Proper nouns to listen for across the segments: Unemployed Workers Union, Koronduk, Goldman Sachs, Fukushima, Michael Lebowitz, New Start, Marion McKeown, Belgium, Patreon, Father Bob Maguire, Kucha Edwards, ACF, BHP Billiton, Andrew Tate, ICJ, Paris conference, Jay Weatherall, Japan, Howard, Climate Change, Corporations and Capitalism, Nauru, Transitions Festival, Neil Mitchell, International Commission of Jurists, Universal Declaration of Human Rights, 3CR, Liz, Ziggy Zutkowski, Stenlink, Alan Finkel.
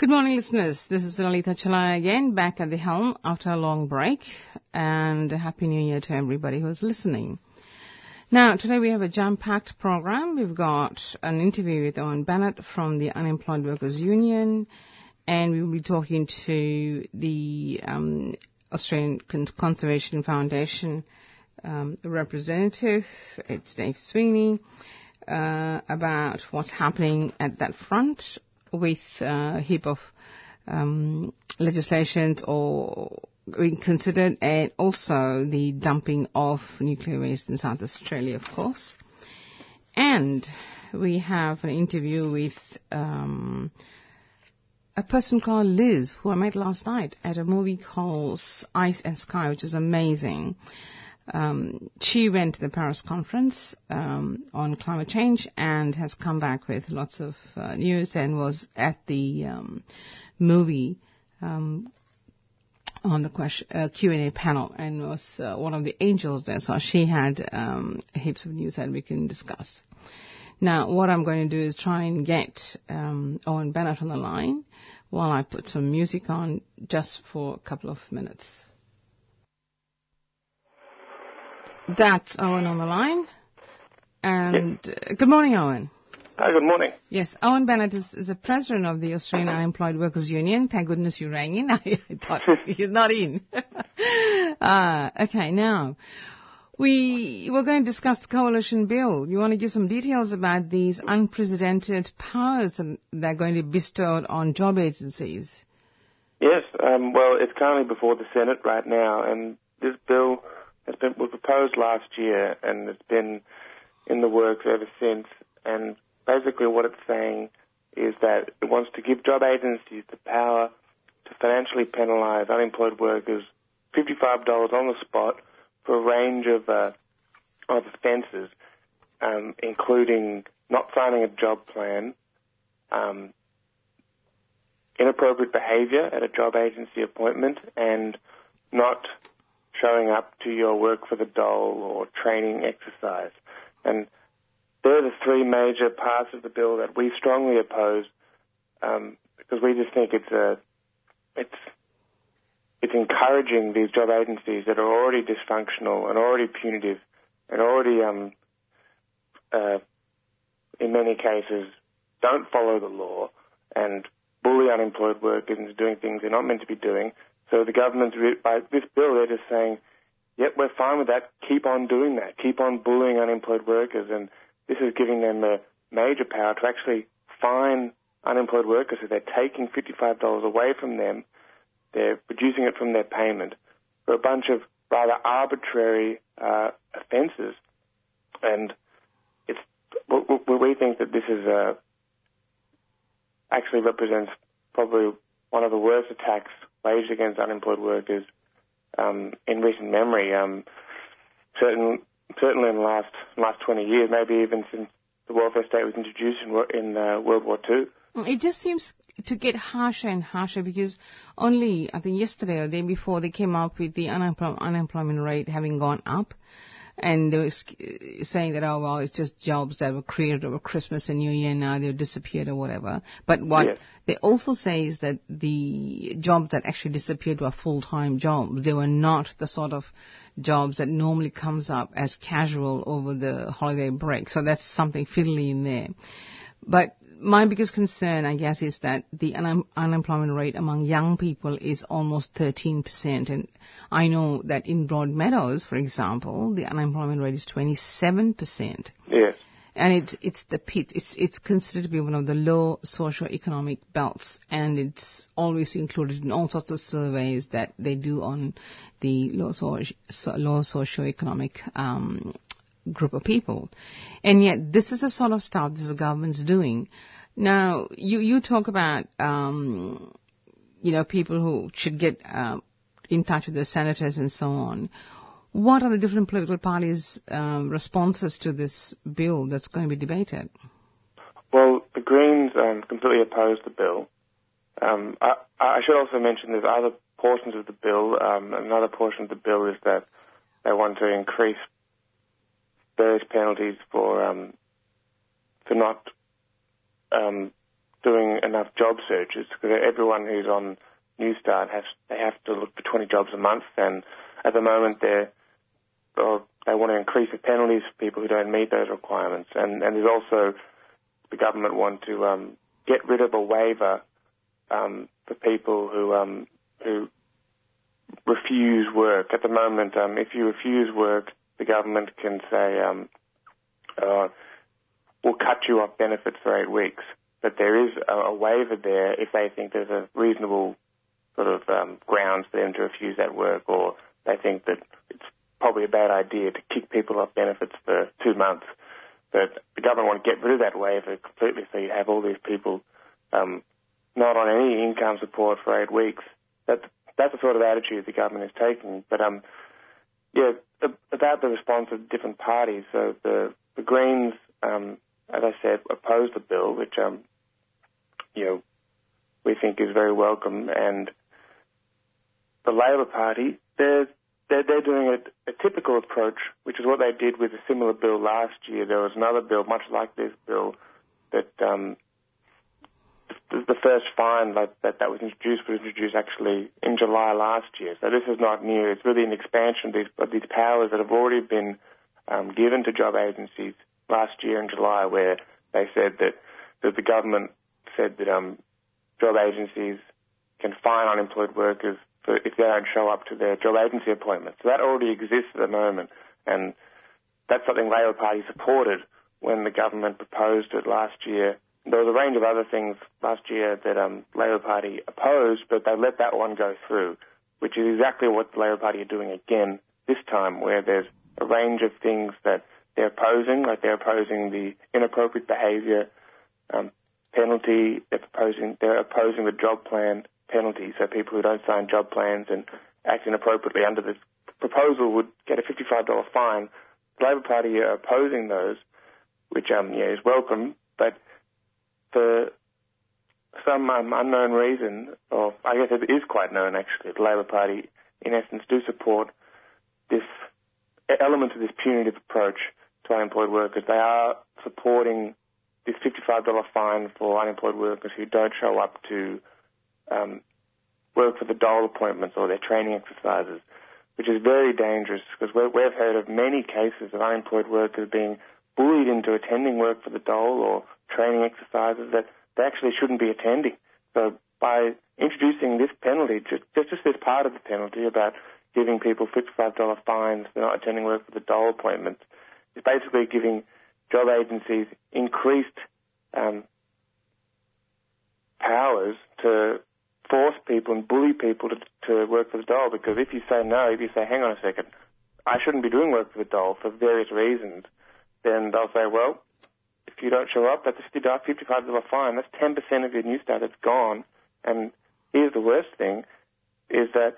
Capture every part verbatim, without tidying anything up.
Good morning, listeners. This is Lalitha Chellai again, back at the helm after a long break, and a happy new year to everybody who's listening. Now, today we have a jam-packed program. We've got an interview with Owen Bennett from the Unemployed Workers Union, and we will be talking to the um, Australian Conservation Foundation um, representative, it's Dave Sweeney, uh, about what's happening at that front, with uh, a heap of um, legislations or being considered, and also the dumping of nuclear waste in South Australia, of course. And we have an interview with um, a person called Liz, who I met last night at a movie called Ice and Sky, which is amazing. Um, she went to the Paris conference um, on climate change and has come back with lots of uh, news, and was at the um, movie um, on the question, uh, Q and A panel, and was uh, one of the angels there. So she had um, heaps of news that we can discuss. Now, what I'm going to do is try and get um, Owen Bennett on the line while I put some music on just for a couple of minutes. That's Owen on the line. And yep. Good morning, Owen. Hi, good morning. Yes, Owen Bennett is, is the president of the Australian Unemployed Workers Union. Thank goodness you rang in. I, I thought he's not in. uh, okay, now, we, we're going to discuss the Coalition Bill. You want to give some details about these unprecedented powers that are going to be bestowed on job agencies? Yes, um, well, it's currently before the Senate right now, and this bill It's been was proposed last year, and it's been in the works ever since. And basically what it's saying is that it wants to give job agencies the power to financially penalise unemployed workers fifty-five dollars on the spot for a range of, uh, of offences, um, including not signing a job plan, um, inappropriate behaviour at a job agency appointment, and not showing up to your work for the dole or training exercise. And they're the three major parts of the bill that we strongly oppose, um, because we just think it's a, it's it's encouraging these job agencies that are already dysfunctional and already punitive and already, um, uh, in many cases, don't follow the law and bully unemployed workers into doing things they're not meant to be doing. So the government, by this bill, they're just saying, yep, we're fine with that. Keep on doing that. Keep on bullying unemployed workers. And this is giving them the major power to actually fine unemployed workers. So they're taking fifty-five dollars away from them. They're reducing it from their payment for a bunch of rather arbitrary uh, offences. And it's we think that this is uh, actually represents probably one of the worst attacks waged against unemployed workers um, in recent memory, um, certain, certainly in the last last twenty years, maybe even since the welfare state was introduced in, in uh, World War Two. It just seems to get harsher and harsher, because only, I think, yesterday or the day before, they came up with the unemploy- unemployment rate having gone up, and they were saying that, oh, well, it's just jobs that were created over Christmas and New Year, now they've disappeared or whatever. But what yes. they also say is that the jobs that actually disappeared were full-time jobs. They were not the sort of jobs that normally comes up as casual over the holiday break. So that's something fiddly in there. But my biggest concern, I guess, is that the un- unemployment rate among young people is almost thirteen percent. And I know that in Broad Meadows, for example, the unemployment rate is twenty-seven percent. Yes. And it's it's the pit. It's it's considered to be one of the low socioeconomic belts, and it's always included in all sorts of surveys that they do on the low, socio- low socioeconomic um group of people. And yet this is the sort of stuff this government's doing. Now, you, you talk about, um, you know, people who should get uh, in touch with their senators and so on. What are the different political parties' um, responses to this bill that's going to be debated? Well, the Greens um, completely oppose the bill. Um, I, I should also mention there's other portions of the bill. Um, another portion of the bill is that they want to increase various penalties for um, for not um, doing enough job searches, because everyone who's on New Start has they have to look for twenty jobs a month, and at the moment they're or they want to increase the penalties for people who don't meet those requirements. And, and there's also the government want to um, get rid of a waiver um, for people who um, who refuse work. At the moment, um, if you refuse work, the government can say, um, uh, we'll cut you off benefits for eight weeks. But there is a, a waiver there if they think there's a reasonable sort of um, grounds for them to refuse that work, or they think that it's probably a bad idea to kick people off benefits for two months. But the government want to get rid of that waiver completely, so you have all these people um, not on any income support for eight weeks. That's, that's the sort of attitude the government is taking. But, um, yeah, about the response of different parties, so the, the Greens, um, as I said, opposed the bill, which, um, you know, we think is very welcome. And the Labor Party, they're They're doing a, a typical approach, which is what they did with a similar bill last year. There was another bill, much like this bill, that um, the, the first fine like, that, that was introduced was introduced actually in July last year. So this is not new. It's really an expansion of these, of these powers that have already been um, given to job agencies last year in July, where they said that, that the government said that um, job agencies can fine unemployed workers for if they don't show up to their job agency appointments. So that already exists at the moment, and that's something the Labor Party supported when the government proposed it last year. There was a range of other things last year that um, Labor Party opposed, but they let that one go through, which is exactly what the Labor Party are doing again this time, where there's a range of things that they're opposing, like they're opposing the inappropriate behaviour um, penalty, they're opposing, they're opposing the job plan penalty, so people who don't sign job plans and act inappropriately under this proposal would get a fifty-five dollar fine. The Labor Party are opposing those, which um, yeah, is welcome, but for some um, unknown reason, or I guess it is quite known actually, the Labor Party in essence do support this element of this punitive approach to unemployed workers. They are supporting this fifty-five dollar fine for unemployed workers who don't show up to Um, work for the dole appointments or their training exercises, which is very dangerous because we've heard of many cases of unemployed workers being bullied into attending work for the dole or training exercises that they actually shouldn't be attending. So by introducing this penalty, just, just this part of the penalty about giving people fifty-five dollar fines for not attending work for the dole appointments, is basically giving job agencies increased um, powers to force people and bully people to, to work for the dole, because if you say no, if you say, hang on a second, I shouldn't be doing work for the dole for various reasons, then they'll say, well, if you don't show up, that's a fifty-five dollar fine. That's ten percent of your New Start that's gone. And here's the worst thing, is that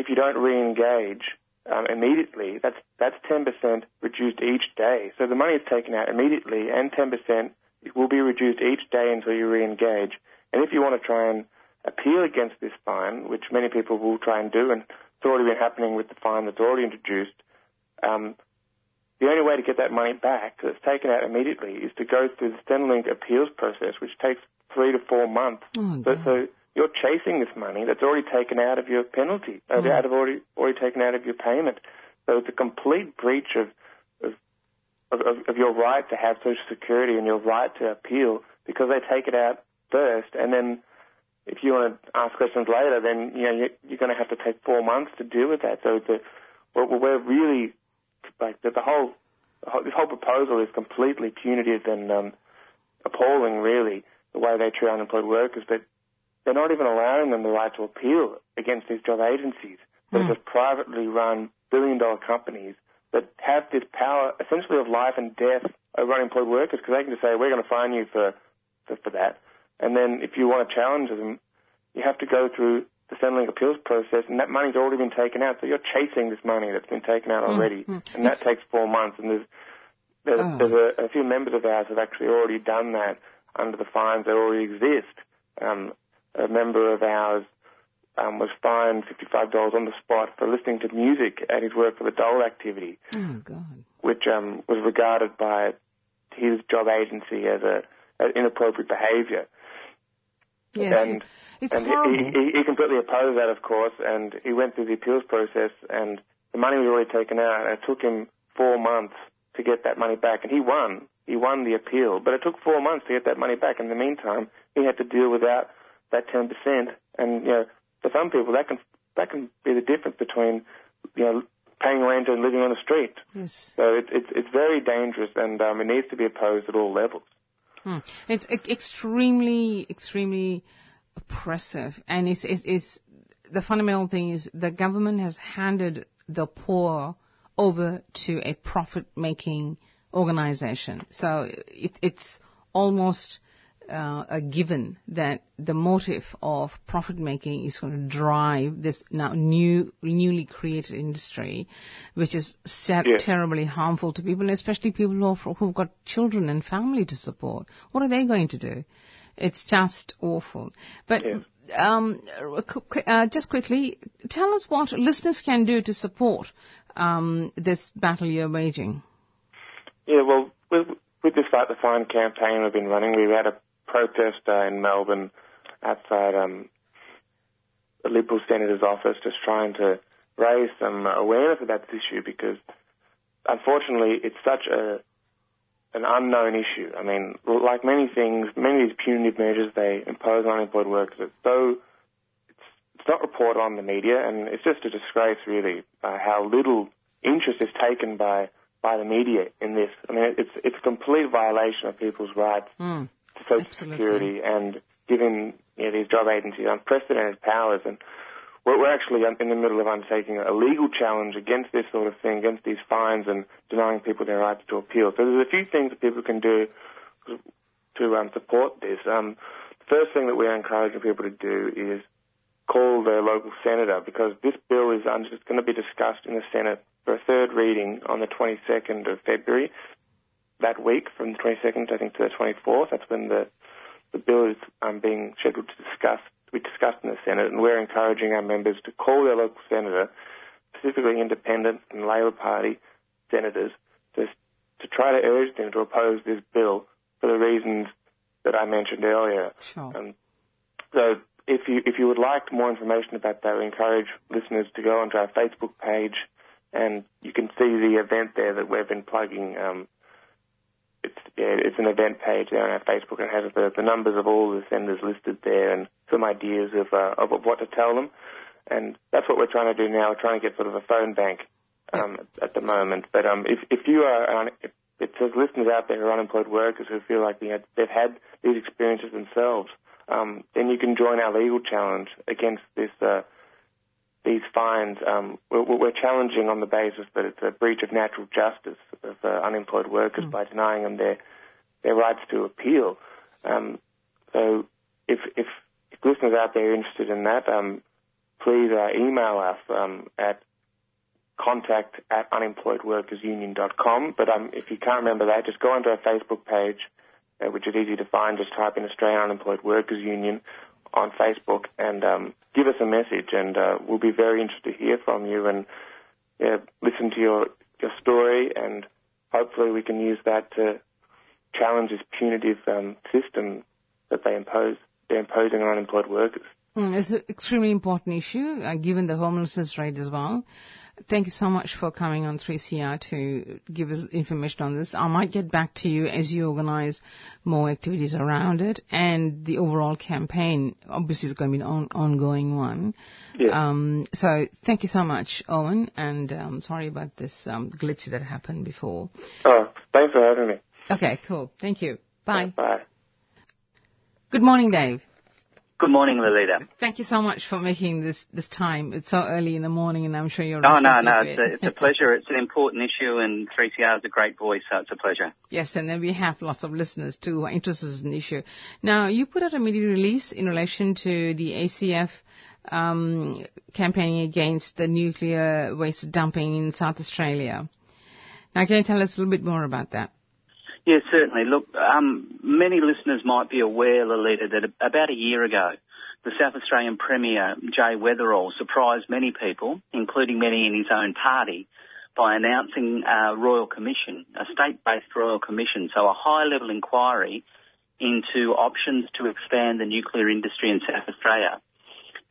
if you don't re-engage um, immediately, that's that's ten percent reduced each day. So the money is taken out immediately, and ten percent will be reduced each day until you re-engage. And if you want to try and appeal against this fine, which many people will try and do, and it's already been happening with the fine that's already introduced, um, the only way to get that money back that's taken out immediately is to go through the Stenlink appeals process, which takes three to four months. Oh, so, so you're chasing this money that's already taken out of your penalty, yeah. out of already already taken out of your payment. So it's a complete breach of of, of of your right to have Social Security and your right to appeal, because they take it out first, and then if you want to ask questions later, then you know you're, you're going to have to take four months to deal with that. So the, we're really like the, the whole this whole proposal is completely punitive and um, appalling, really, the way they treat unemployed workers. But they're not even allowing them the right to appeal against these job agencies. They're mm. just privately run billion-dollar companies that have this power, essentially, of life and death over unemployed workers, because they can just say, "We're going to fine you for for, for that." And then if you want to challenge them, you have to go through the Stenlink appeals process, and that money's already been taken out. So you're chasing this money that's been taken out already, mm-hmm. and that it's... takes four months. And there's, there's, oh. there's a, a few members of ours have actually already done that under the fines that already exist. Um, a member of ours um, was fined fifty-five dollars on the spot for listening to music at his work for the dole activity, oh, God. which um, was regarded by his job agency as a at inappropriate behaviour. Yes, and it's and horrible. He, he, he completely opposed that, of course, and he went through the appeals process, and the money was already taken out, and it took him four months to get that money back, and he won. He won the appeal, but it took four months to get that money back. In the meantime, he had to deal without that ten percent, and, you know, for some people, that can that can be the difference between, you know, paying rent and living on the street. Yes. So it, it, it's very dangerous, and um, it needs to be opposed at all levels. Hmm. It's extremely, extremely oppressive, and it's, it's, it's the fundamental thing is the government has handed the poor over to a profit-making organisation. So it, it's almost uh, a given that the motive of profit-making is going to drive this now new, newly created industry, which is ser- yeah. terribly harmful to people, especially people who are, who've got children and family to support. What are they going to do? It's just awful. But yeah. um, uh, just quickly, tell us what listeners can do to support um, this battle you're waging. Yeah, well, with, with the Fight the Fine campaign we've been running, we had a protest uh, in Melbourne outside um, the Liberal Senator's office, just trying to raise some awareness about this issue, because unfortunately it's such a an unknown issue. I mean, like many things, many of these punitive measures they impose on unemployed workers, it's so it's, it's not reported on the media, and it's just a disgrace, really, uh, how little interest is taken by, by the media in this. I mean, it's it's a complete violation of people's rights mm, to social absolutely. security, and giving, you know, these job agencies unprecedented powers. And we're, we're actually in the middle of undertaking a legal challenge against this sort of thing, against these fines and denying people their rights to appeal. So there's a few things that people can do to um, support this. Um, the first thing that we're encouraging people to do is call their local senator, because this bill is um, going to be discussed in the Senate for a third reading on the twenty-second of February, that week, from the twenty-second, I think, to the twenty-fourth. That's when the, the bill is um, being scheduled to discuss, to be discussed in the Senate, and we're encouraging our members to call their local senator, specifically Independent and Labor Party senators, to, to try to urge them to oppose this bill for the reasons that I mentioned earlier. Sure. Um, so if you, if you would like more information about that, we encourage listeners to go onto our Facebook page, and you can see the event there that we've been plugging. Um, it's, yeah, it's an event page there on our Facebook, and it has the, the numbers of all the senators listed there and some ideas of, uh, of what to tell them. And that's what we're trying to do now. We're trying to get sort of a phone bank um, at, at the moment. But um, if, if you are, uh, if, if there's listeners out there who are unemployed workers who feel like, you know, they've had these experiences themselves, um, then you can join our legal challenge against this uh these fines. Um, we're, we're challenging on the basis that it's a breach of natural justice of uh, unemployed workers mm. by denying them their their rights to appeal. Um, so if, if, if listeners out there are interested in that, um, please uh, email us um, at contact at unemployed workers union dot com. But um, if you can't remember that, just go onto our Facebook page, uh, which is easy to find. Just type in Australian Unemployed Workers Union on Facebook, and um, give us a message, and uh, we'll be very interested to hear from you, and yeah, listen to your, your story, and hopefully we can use that to challenge this punitive um, system that they impose, they're imposing on unemployed workers. Mm, it's an extremely important issue, uh, given the homelessness rate as well. Thank you so much for coming on three C R to give us information on this. I might get back to you as you organise more activities around it, and the overall campaign obviously is going to be an on- ongoing one. Yeah. Um, so thank you so much, Owen, and um, sorry about this um, glitch that happened before. Oh, thanks for having me. Okay, cool. Thank you. Bye. Yeah, bye. Good morning, Dave. Good morning, Lalitha. Thank you so much for making this, this time. It's so early in the morning, and I'm sure you're... No, no, no, it's a, it's a pleasure. It's an important issue, and three C R is a great voice, so it's a pleasure. Yes, and then we have lots of listeners, too, who are interested in the issue. Now, you put out a media release in relation to the A C F um, campaigning against the nuclear waste dumping in South Australia. Now, can you tell us a little bit more about that? Yes, certainly. Look, um, many listeners might be aware, Lalitha, that about a year ago, the South Australian Premier, Jay Weatherall, surprised many people, including many in his own party, by announcing a royal commission, a state-based royal commission, so a high-level inquiry into options to expand the nuclear industry in South Australia.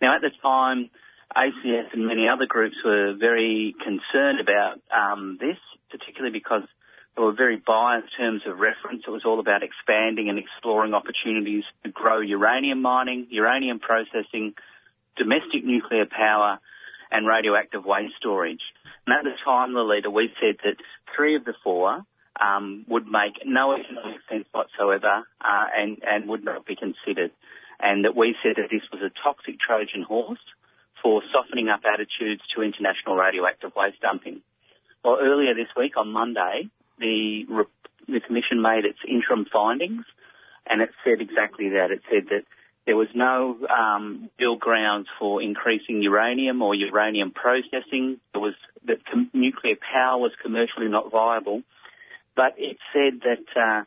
Now, at the time, A C S and many other groups were very concerned about um, this, particularly because there were very biased terms of reference. It was all about expanding and exploring opportunities to grow uranium mining, uranium processing, domestic nuclear power, and radioactive waste storage. And at the time, Lalitha, we said that three of the four um, would make no economic sense whatsoever uh, and, and would not be considered, and that we said that this was a toxic Trojan horse for softening up attitudes to international radioactive waste dumping. Well, earlier this week, on Monday, the, the Commission made its interim findings, and it said exactly that. It said that there was no um, real grounds for increasing uranium or uranium processing. It was that com- nuclear power was commercially not viable, but it said that uh,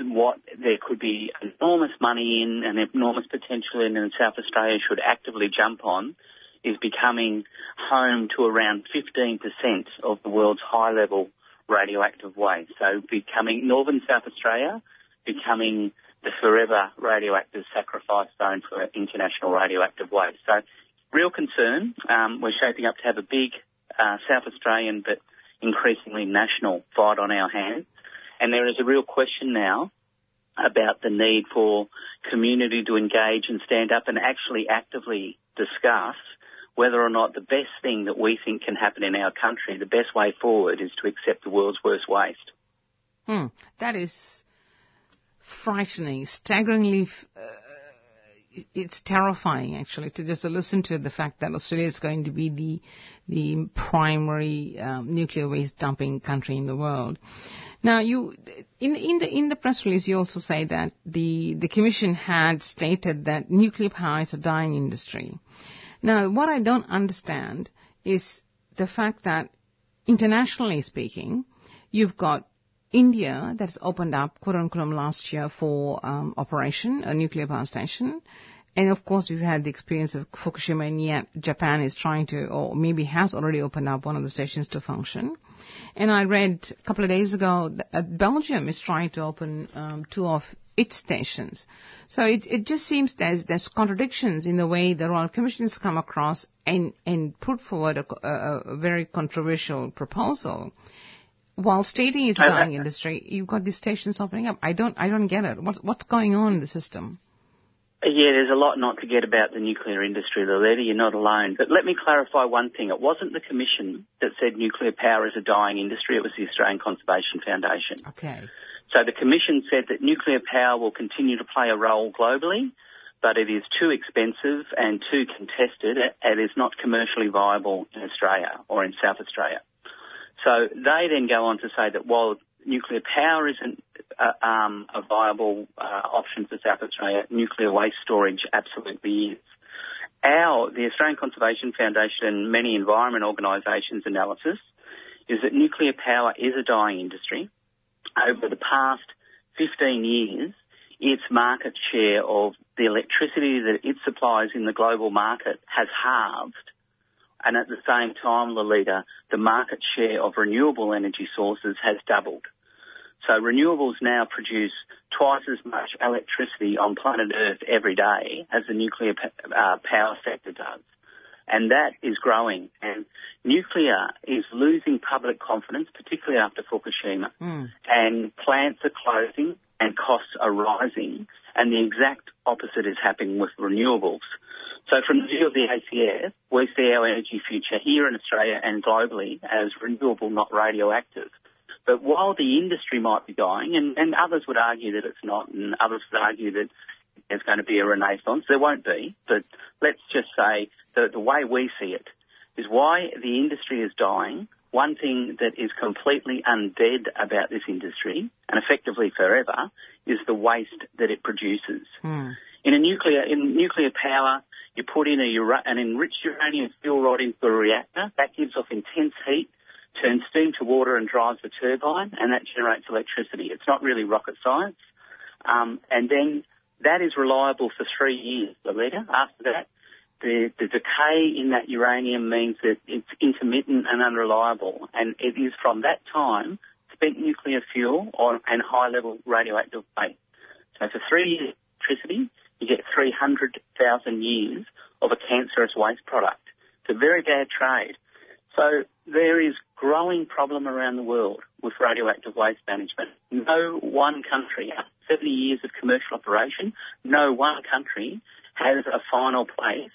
what there could be enormous money in and enormous potential in, and South Australia should actively jump on, is becoming home to around fifteen percent of the world's high-level radioactive waste. So becoming northern South Australia, becoming the forever radioactive sacrifice zone for international radioactive waste. So real concern. Um, we're shaping up to have a big uh, South Australian but increasingly national fight on our hands. And there is a real question now about the need for community to engage and stand up and actually actively discuss whether or not the best thing that we think can happen in our country, the best way forward, is to accept the world's worst waste. Hmm, that is frightening, staggeringly. Uh, it's terrifying, actually, to just listen to the fact that Australia is going to be the the primary um, nuclear waste dumping country in the world. Now, you in in the in the press release, you also say that the the Commission had stated that nuclear power is a dying industry. Now, what I don't understand is the fact that, internationally speaking, you've got India that's opened up Koronduk last year for um, operation, a nuclear power station. And, of course, we've had the experience of Fukushima, and yet Japan is trying to, or maybe has already opened up one of the stations to function. And I read a couple of days ago that Belgium is trying to open um, two of its stations. So it, it just seems there's, there's contradictions in the way the Royal Commission's come across and, and put forward a, a, a very controversial proposal. While stating it's a dying industry, you've got these stations opening up. I don't I don't get it. What, what's going on in the system? Yeah, there's a lot not to get about the nuclear industry, Lalitha. You're not alone. But let me clarify one thing. It wasn't the Commission that said nuclear power is a dying industry. It was the Australian Conservation Foundation. Okay. So the Commission said that nuclear power will continue to play a role globally, but it is too expensive and too contested and is not commercially viable in Australia or in South Australia. So they then go on to say that while nuclear power isn't uh, um, a viable uh, option for South Australia, nuclear waste storage absolutely is. Our, the Australian Conservation Foundation and many environment organisations' analysis is that nuclear power is a dying industry. Over the past fifteen years, its market share of the electricity that it supplies in the global market has halved. And at the same time, Lalitha, the market share of renewable energy sources has doubled. So renewables now produce twice as much electricity on planet Earth every day as the nuclear uh, power sector does. And that is growing. And nuclear is losing public confidence, particularly after Fukushima. Mm. And plants are closing and costs are rising. And the exact opposite is happening with renewables. So from the view of the A C S, we see our energy future here in Australia and globally as renewable, not radioactive. But while the industry might be dying, and, and others would argue that it's not, and others would argue that there's going to be a renaissance, there won't be. But let's just say that the way we see it is why the industry is dying. One thing that is completely undead about this industry, and effectively forever, is the waste that it produces. Mm. In a nuclear, in nuclear power, you put in a, an enriched uranium fuel rod into a reactor. That gives off intense heat, turns steam to water and drives the turbine, and that generates electricity. It's not really rocket science. Um, and then that is reliable for three years, Lalitha. After that, the, the decay in that uranium means that it's intermittent and unreliable. And it is from that time spent nuclear fuel or, and high-level radioactive waste. So for three years of electricity, you get three hundred thousand years of a cancerous waste product. It's a very bad trade. So there is growing problem around the world with radioactive waste management. No one country, after seventy years of commercial operation, no one country has a final place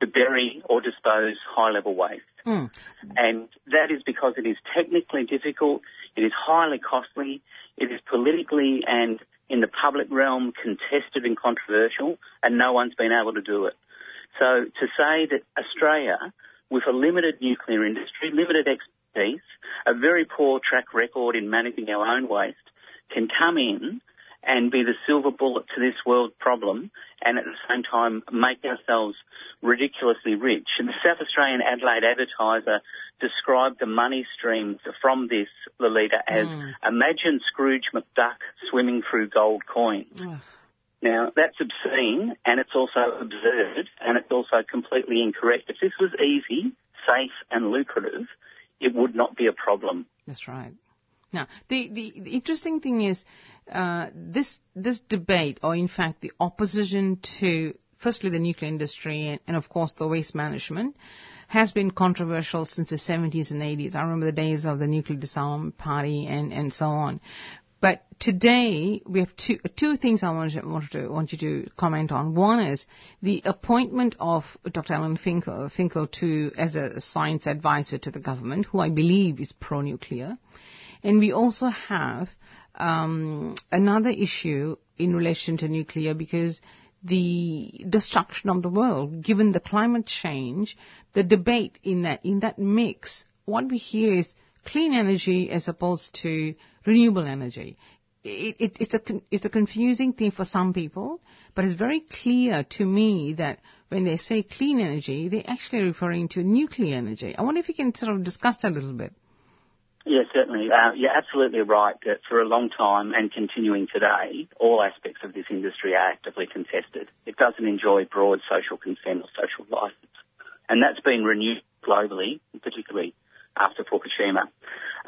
to bury or dispose high-level waste. Mm. And that is because it is technically difficult, it is highly costly, it is politically and in the public realm contested and controversial, and no one's been able to do it. So to say that Australia, with a limited nuclear industry, limited expertise, a very poor track record in managing our own waste, can come in and be the silver bullet to this world problem and at the same time make ourselves ridiculously rich. And the South Australian Adelaide Advertiser described the money streams from this, Lalitha, as mm. imagine Scrooge McDuck swimming through gold coins. Mm. Now, that's obscene and it's also absurd and it's also completely incorrect. If this was easy, safe and lucrative, it would not be a problem. That's right. Now, the, the, the interesting thing is uh, this this debate, or in fact the opposition to, firstly, the nuclear industry and, and, of course, the waste management, has been controversial since the seventies and eighties. I remember the days of the Nuclear Disarmament Party and, and so on. But today we have two two things I want, to, want, to, want you to comment on. One is the appointment of Doctor Alan Finkel, Finkel to as a science advisor to the government, who I believe is pro-nuclear. And we also have um, another issue in relation to nuclear, because the destruction of the world, given the climate change, the debate in that in that mix, what we hear is clean energy as opposed to renewable energy. It, it, it's a it's a confusing thing for some people, but it's very clear to me that when they say clean energy, they're actually referring to nuclear energy. I wonder if you can sort of discuss that a little bit. Yes, yeah, certainly. Uh, you're absolutely right that for a long time and continuing today, all aspects of this industry are actively contested. It doesn't enjoy broad social consent or social license. And that's been renewed globally, particularly after Fukushima.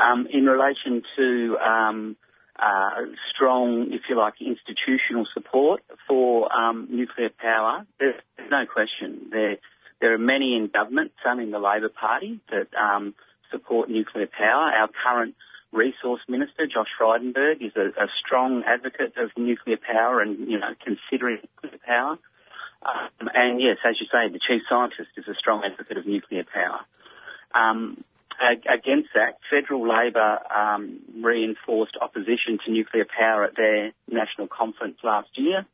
Um, in relation to um, uh, strong, if you like, institutional support for um, nuclear power, there's no question. There, there are many in government, some in the Labor Party, that um, support nuclear power. Our current resource minister, Josh Frydenberg, is a, a strong advocate of nuclear power and, you know, considering nuclear power. Um, and yes, as you say, the chief scientist is a strong advocate of nuclear power. Um, ag- against that, federal Labor um, reinforced opposition to nuclear power at their national conference last year.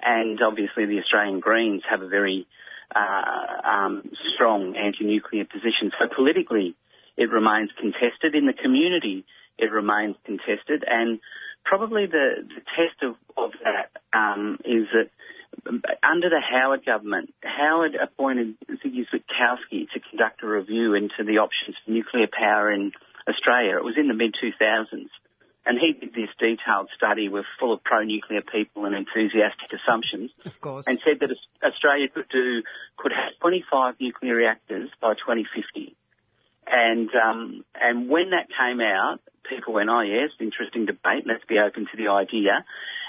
And obviously the Australian Greens have a very uh, um, strong anti-nuclear position. So politically, it remains contested. In the community, it remains contested. And probably the, the test of, of that um, is that under the Howard government, Howard appointed Ziggy Zutkowski to conduct a review into the options for nuclear power in Australia. It was in the mid two thousands. And he did this detailed study with full of pro-nuclear people and enthusiastic assumptions. Of course. And said that Australia could do could have twenty-five nuclear reactors by twenty fifty. And um, and when that came out, people went, oh, yes, interesting debate, let's be open to the idea.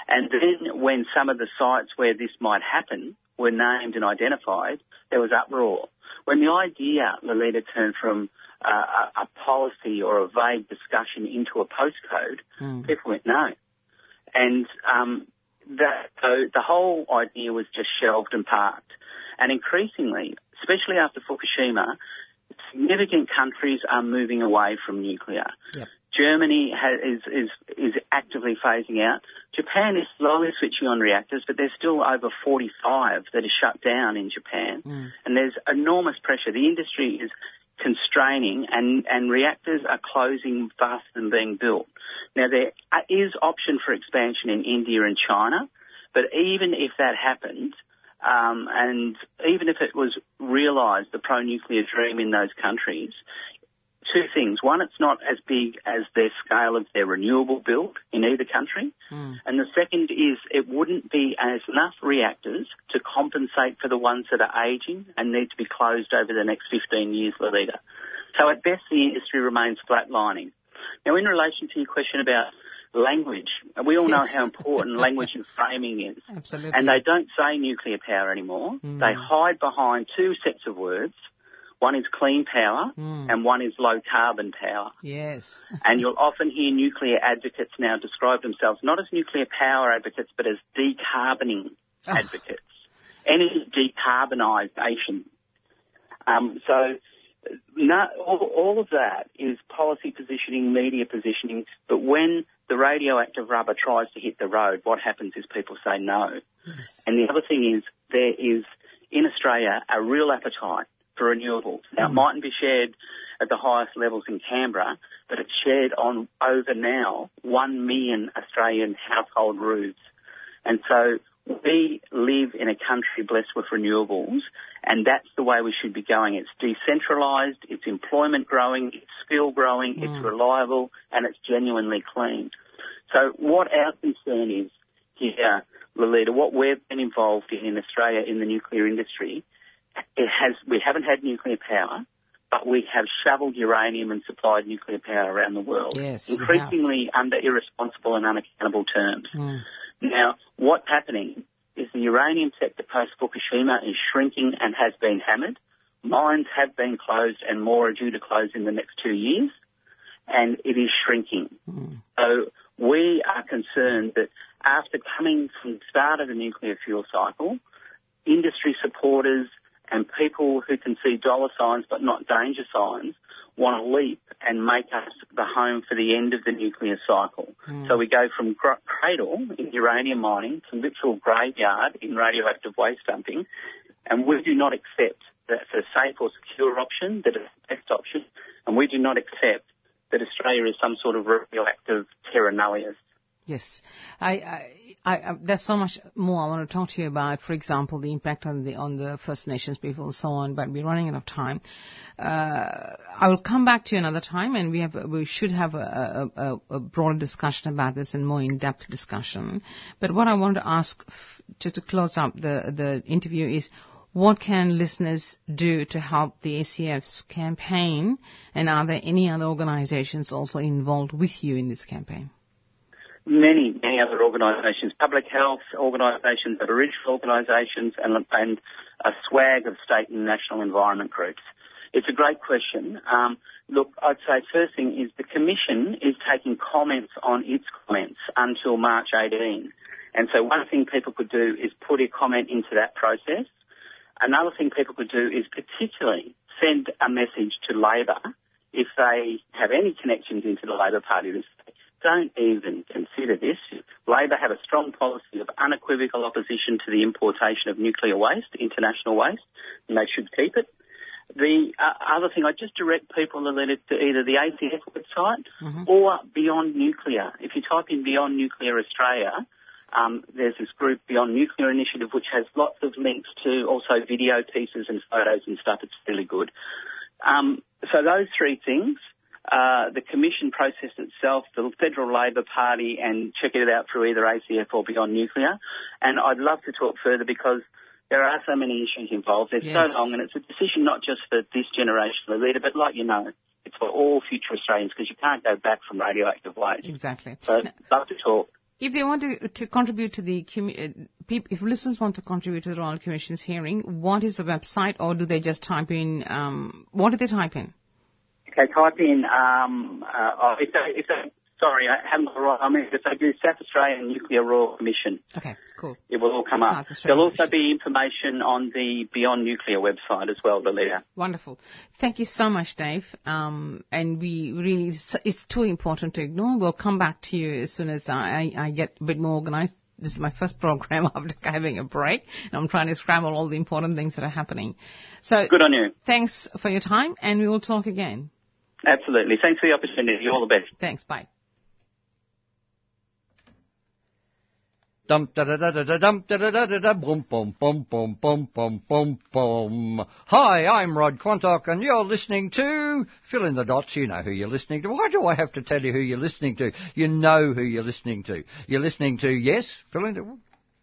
And then when some of the sites where this might happen were named and identified, there was uproar. When the idea, Lalitha, turned from uh, a, a policy or a vague discussion into a postcode, mm. people went, no. And um, that, so the whole idea was just shelved and parked. And increasingly, especially after Fukushima, significant countries are moving away from nuclear. Yep. Germany has, is, is is actively phasing out. Japan is slowly switching on reactors, but there's still over forty-five that are shut down in Japan. Mm. And there's enormous pressure. The industry is constraining, and, and reactors are closing faster than being built. Now, there is option for expansion in India and China, but even if that happens, Um, and even if it was realised, the pro-nuclear dream in those countries, two things. One, it's not as big as their scale of their renewable build in either country. Mm. And the second is it wouldn't be as enough reactors to compensate for the ones that are ageing and need to be closed over the next fifteen years, Lalitha. So at best, the industry remains flatlining. Now, in relation to your question about language. We all yes. know how important language and framing is. Absolutely. And they don't say nuclear power anymore. Mm. They hide behind two sets of words. One is clean power mm. and one is low carbon power. Yes. And you'll often hear nuclear advocates now describe themselves not as nuclear power advocates but as decarboning oh. advocates. Energy decarbonisation. Um, so no, all, all of that is policy positioning, media positioning, but when the radioactive rubber tries to hit the road, what happens is people say no. Yes. And the other thing is there is, in Australia, a real appetite for renewables. Now, mm. it mightn't be shared at the highest levels in Canberra, but it's shared on over now one million Australian household roofs. And so we live in a country blessed with renewables, and that's the way we should be going. It's decentralised, it's employment growing, it's skill growing, mm. it's reliable, and it's genuinely clean. So what our concern is here, Lalitha, what we've been involved in in Australia in the nuclear industry, it has we haven't had nuclear power, but we have shovelled uranium and supplied nuclear power around the world, yes, increasingly under irresponsible and unaccountable terms. Mm. Now, what's happening is the uranium sector post-Fukushima is shrinking and has been hammered. Mines have been closed and more are due to close in the next two years, and it is shrinking. Mm. So we are concerned that after coming from the start of the nuclear fuel cycle, industry supporters and people who can see dollar signs but not danger signs want to leap and make us the home for the end of the nuclear cycle. Mm. So we go from gr- cradle in uranium mining to literal graveyard in radioactive waste dumping, and we do not accept that it's a safe or secure option, that it's the best option, and we do not accept that Australia is some sort of radioactive terra nullius. Yes, I, I, I, there's so much more I want to talk to you about. For example, the impact on the on the First Nations people and so on. But we're running out of time. Uh, I will come back to you another time, and we have we should have a, a, a broad discussion about this and more in-depth discussion. But what I want to ask, just to close up the the interview, is what can listeners do to help the A C F's campaign, and are there any other organisations also involved with you in this campaign? Many, many other organisations, public health organisations, Aboriginal organisations, and, and a swag of state and national environment groups. It's a great question. Um, look, I'd say first thing is the Commission is taking comments on its comments until March eighteenth. And so one thing people could do is put a comment into that process. Another thing people could do is particularly send a message to Labor if they have any connections into the Labor Party this day. Don't even consider this. Labor have a strong policy of unequivocal opposition to the importation of nuclear waste, international waste, and they should keep it. The uh, other thing, I just direct people to either the A C F website mm-hmm. or Beyond Nuclear. If you type in Beyond Nuclear Australia, um, there's this group, Beyond Nuclear Initiative, which has lots of links to also video pieces and photos and stuff. It's really good. Um, so those three things. Uh, the Commission process itself, the Federal Labor Party, and check it out through either A C F or Beyond Nuclear. And I'd love to talk further because there are so many issues involved. They're yes. so long, and it's a decision not just for this generation of leader, but like you know, it's for all future Australians because you can't go back from radioactive waste. Exactly. So I'd love to talk. If they want to, to contribute to the if listeners want to contribute to the Royal Commission's hearing, what is the website, or do they just type in? Um, what do they type in? Okay, type in, um, uh, oh, if they, if they, sorry, I haven't got the right, I mean, if they do South Australian Nuclear Royal Commission. Okay, cool. It will all come South up. Australian There'll also be information on the Beyond Nuclear website as well, Lalitha. Wonderful. Thank you so much, Dave. Um, and we really, it's too important to ignore. We'll come back to you as soon as I, I get a bit more organised. This is my first program after having a break, and I'm trying to scramble all the important things that are happening. So good on you. Thanks for your time, and we will talk again. Absolutely. Thanks for the opportunity. All the best. Thanks. Bye. Dum da da da da dum da da da da boom boom boom boom boom boom boom boom. Hi, I'm Rod Quantock, and you're listening to fill in the dots. You know who you're listening to. Why do I have to tell you who you're listening to? You know who you're listening to. You're listening to yes. Fill in the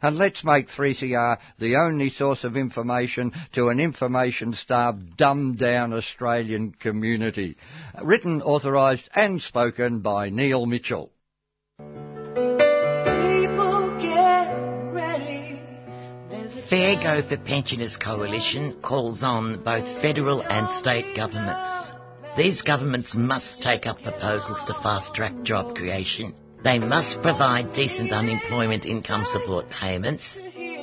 And let's make three C R the only source of information to an information-starved, dumbed-down Australian community. Written, authorised and spoken by Neil Mitchell. People get ready. Fair Go for Pensioners Coalition calls on both federal and state governments. These governments must take up proposals to fast-track job creation. They must provide decent unemployment income support payments.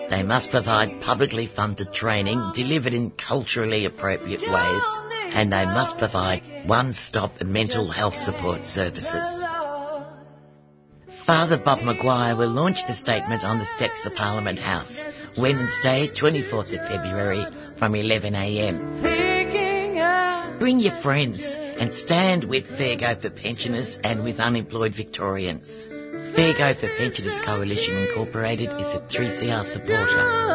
They must provide publicly funded training delivered in culturally appropriate ways. And they must provide one-stop mental health support services. Father Bob Maguire will launch the statement on the steps of Parliament House, Wednesday, twenty-fourth of February from eleven a m. Bring your friends and stand with Fair Go for Pensioners and with unemployed Victorians. Fair Go for Pensioners Coalition Incorporated is a three C R supporter.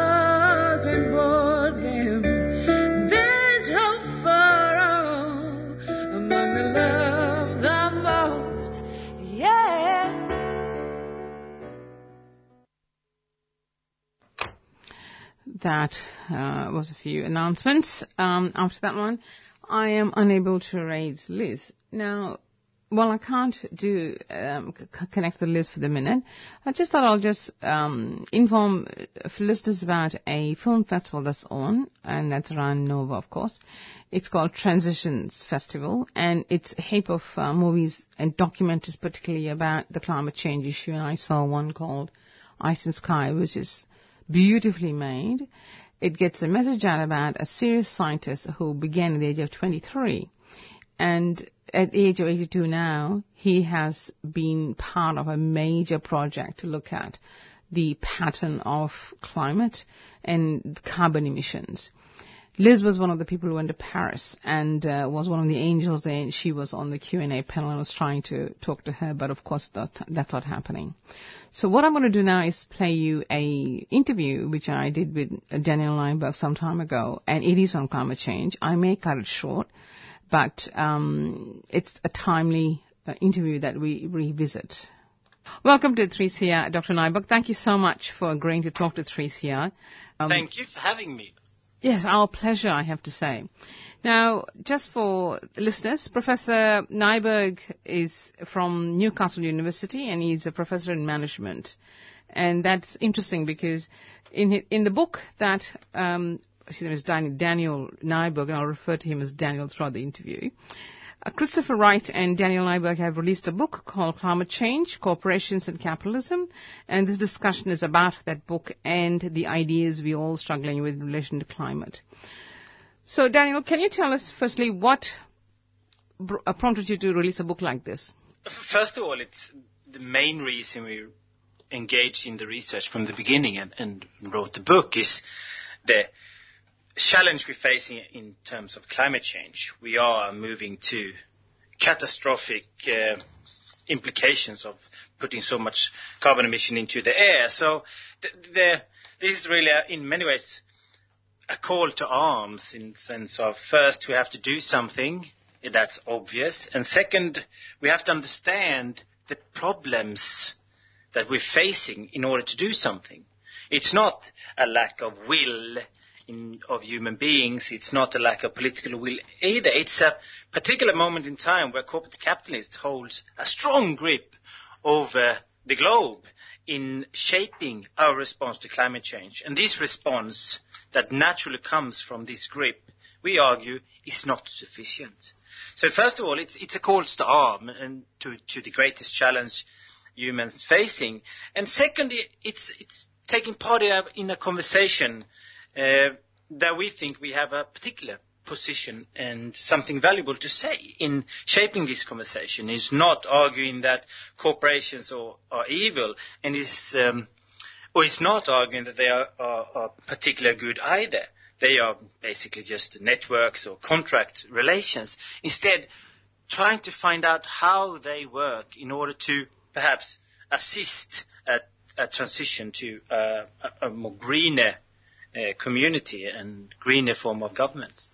That uh, was a few announcements um, after that one. I am unable to raise Liz. Now, while I can't do um, c- connect the Liz for the minute, I just thought I'll just um, inform listeners about a film festival that's on, and that's around Nova, of course. It's called Transitions Festival, and it's a heap of uh, movies and documentaries, particularly about the climate change issue, and I saw one called Ice and Sky, which is beautifully made. It gets a message out about a serious scientist who began at the age of twenty-three. And at the age of eighty-two now, he has been part of a major project to look at the pattern of climate and carbon emissions. Liz was one of the people who went to Paris and uh, was one of the angels there, and she was on the Q and A panel and I was trying to talk to her, but of course that, that's not happening. So what I'm going to do now is play you a interview which I did with Daniel Nyberg some time ago, and it is on climate change. I may cut it short, but um, it's a timely uh, interview that we revisit. Welcome to three C R, Doctor Nyberg. Thank you so much for agreeing to talk to three C R. Um, Thank you for having me. Yes, our pleasure, I have to say. Now, just for the listeners, Professor Nyberg is from Newcastle University and he's a professor in management. And that's interesting because in in the book that, um, his name is Daniel Nyberg, and I'll refer to him as Daniel throughout the interview, uh, Christopher Wright and Daniel Nyberg have released a book called Climate Change, Corporations and Capitalism. And this discussion is about that book and the ideas we're all struggling with in relation to climate. So, Daniel, can you tell us, firstly, what prompted you to release a book like this? First of all, it's the main reason we engaged in the research from the beginning and, and wrote the book is the challenge we face in, in terms of climate change. We are moving to catastrophic uh, implications of putting so much carbon emission into the air. So the, the, this is really, uh, in many ways, a call to arms in the sense of, first, we have to do something, that's obvious, and second, we have to understand the problems that we're facing in order to do something. It's not a lack of will in, of human beings, it's not a lack of political will either. It's a particular moment in time where corporate capitalism holds a strong grip over the globe in shaping our response to climate change. And this response that naturally comes from this grip, we argue, is not sufficient. So first of all, it's it's a call to arm and to, to the greatest challenge humans facing. And secondly, it's it's taking part in a conversation uh, that we think we have a particular position and something valuable to say in shaping this conversation. Is not arguing that corporations are, are evil and is um, who is not arguing that they are, are, are particularly good either. They are basically just networks or contract relations. Instead, trying to find out how they work in order to perhaps assist a, a transition to uh, a, a more greener uh, community and greener form of governments.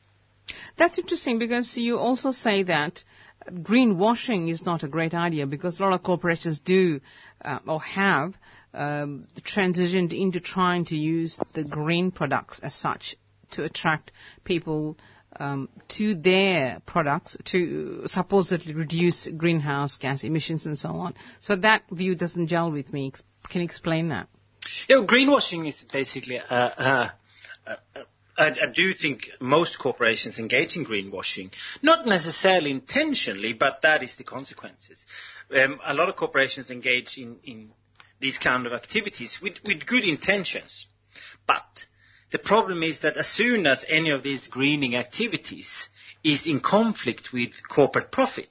That's interesting, because you also say that greenwashing is not a great idea, because a lot of corporations do uh, or have um, transitioned into trying to use the green products as such to attract people um, to their products to supposedly reduce greenhouse gas emissions and so on. So that view doesn't gel with me. Can you explain that? Yeah, greenwashing is basically uh, uh, uh, uh, I, I do think most corporations engage in greenwashing, not necessarily intentionally, but that is the consequences. Um, a lot of corporations engage in, in these kind of activities with, with good intentions. But the problem is that as soon as any of these greening activities is in conflict with corporate profit,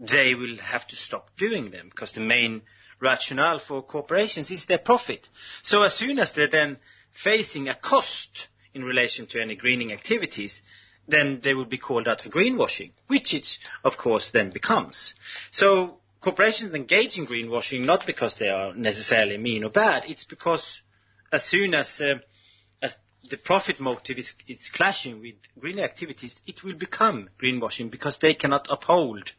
they will have to stop doing them, because the main rationale for corporations is their profit. So as soon as they're then facing a cost in relation to any greening activities, then they will be called out for greenwashing, which it, of course, then becomes. So corporations engage in greenwashing not because they are necessarily mean or bad. It's because as soon as, uh, as the profit motive is, is clashing with green activities, it will become greenwashing, because they cannot uphold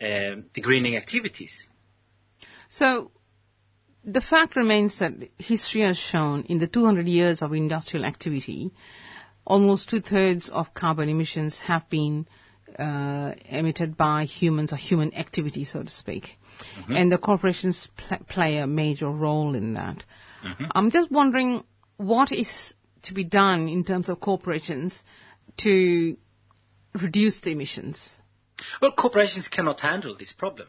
uh, the greening activities. So the fact remains that history has shown in the two hundred years of industrial activity, almost two-thirds of carbon emissions have been uh, emitted by humans or human activity, so to speak. Mm-hmm. And the corporations pl- play a major role in that. Mm-hmm. I'm just wondering what is to be done in terms of corporations to reduce the emissions. Well, corporations cannot handle this problem.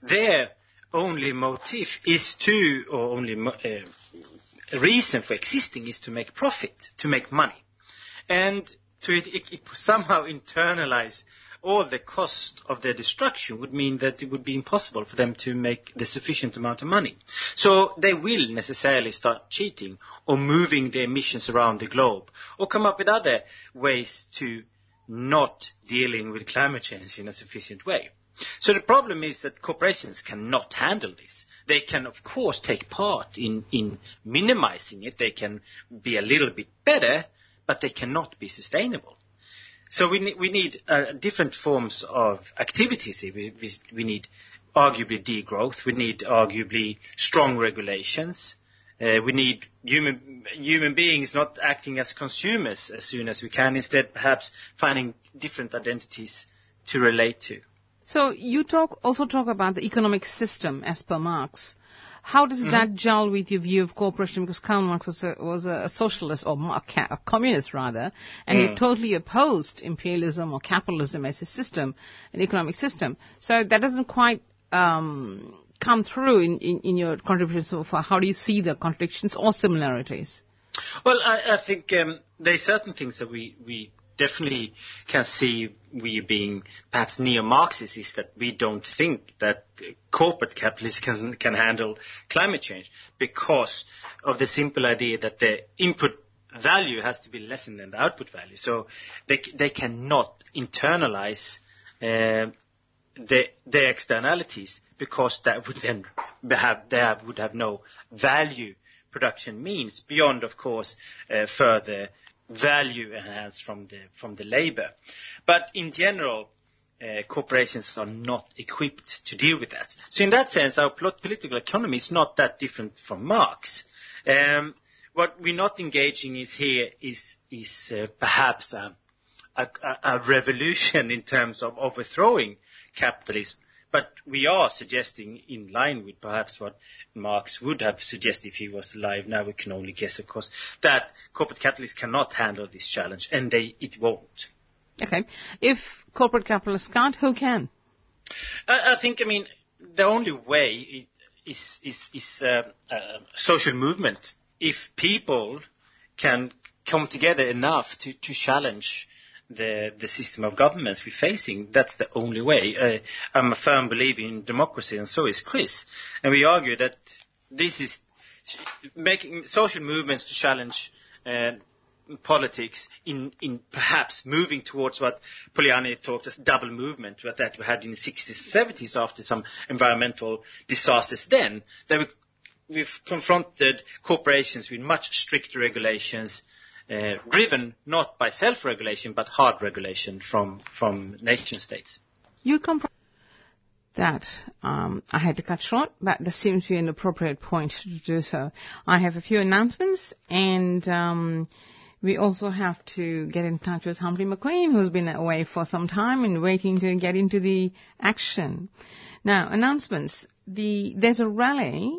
They're only motive is to, or only uh, reason for existing is to make profit, to make money, and to it, it, it somehow internalize all the cost of their destruction would mean that it would be impossible for them to make the sufficient amount of money. So they will necessarily start cheating or moving their emissions around the globe, or come up with other ways to not dealing with climate change in a sufficient way. So the problem is that corporations cannot handle this. They can, of course, take part in, in minimizing it. They can be a little bit better, but they cannot be sustainable. So we need, we need uh, different forms of activities. We, we, we need arguably degrowth. We need arguably strong regulations. Uh, we need human, human beings not acting as consumers as soon as we can, instead perhaps finding different identities to relate to. So you talk also talk about the economic system as per Marx. How does mm-hmm. that gel with your view of corporation? Because Karl Marx was a, was a socialist, or a communist rather, and mm. he totally opposed imperialism or capitalism as a system, an economic system. So that doesn't quite um, come through in, in, in your contributions so far. How do you see the contradictions or similarities? Well, I, I think um, there are certain things that we... we definitely can see, we being perhaps neo-Marxists, is that we don't think that corporate capitalists can, can handle climate change, because of the simple idea that the input value has to be less than the output value. So they they cannot internalize uh, the, their externalities, because that would then have, they have, would have no value production means beyond, of course, uh, further value enhanced from the from the labor. But in general, uh, corporations are not equipped to deal with that. So in that sense, our political economy is not that different from Marx. Um, what we're not engaging is here is is uh, perhaps a, a, a revolution in terms of overthrowing capitalism. But we are suggesting, in line with perhaps what Marx would have suggested if he was alive, now we can only guess, of course, that corporate capitalists cannot handle this challenge, and they it won't. Okay. If corporate capitalists can't, who can? I, I think, I mean, the only way is, is, is uh, uh, social movement. If people can come together enough to, to challenge The, the system of governments we're facing, that's the only way. Uh, I'm a firm believer in democracy, and so is Chris. And we argue that this is making social movements to challenge uh, politics in, in perhaps moving towards what Poliani talked as double movement, that we had in the sixties and seventies after some environmental disasters then. They were, we've confronted corporations with much stricter regulations, uh, driven not by self-regulation but hard regulation from, from nation states. You come from that. Um, I had to cut short, but this seems to be an appropriate point to do so. I have a few announcements, and um, we also have to get in touch with Humphrey McQueen, who's been away for some time and waiting to get into the action. Now, announcements. The There's a rally.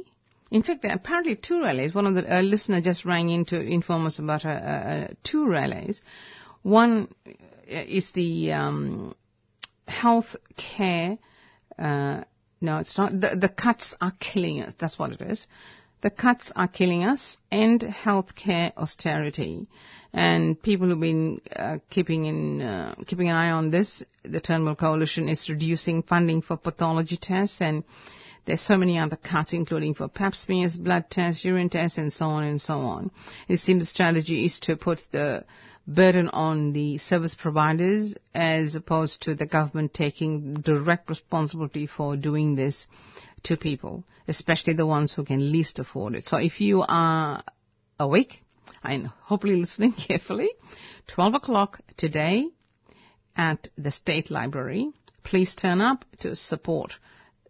In fact, there are apparently two rallies. One of the a listener just rang in to inform us about uh, uh, two rallies. One is the um, health care. Uh, no, it's not. The, the cuts are killing us. That's what it is. The cuts are killing us, and healthcare austerity. And people who've been uh, keeping in uh, keeping an eye on this. The Turnbull Coalition is reducing funding for pathology tests, and there's so many other cuts, including for pap smears, blood tests, urine tests, and so on and so on. It seems the strategy is to put the burden on the service providers as opposed to the government taking direct responsibility for doing this to people, especially the ones who can least afford it. So if you are awake and hopefully listening carefully, twelve o'clock today at the State Library, please turn up to support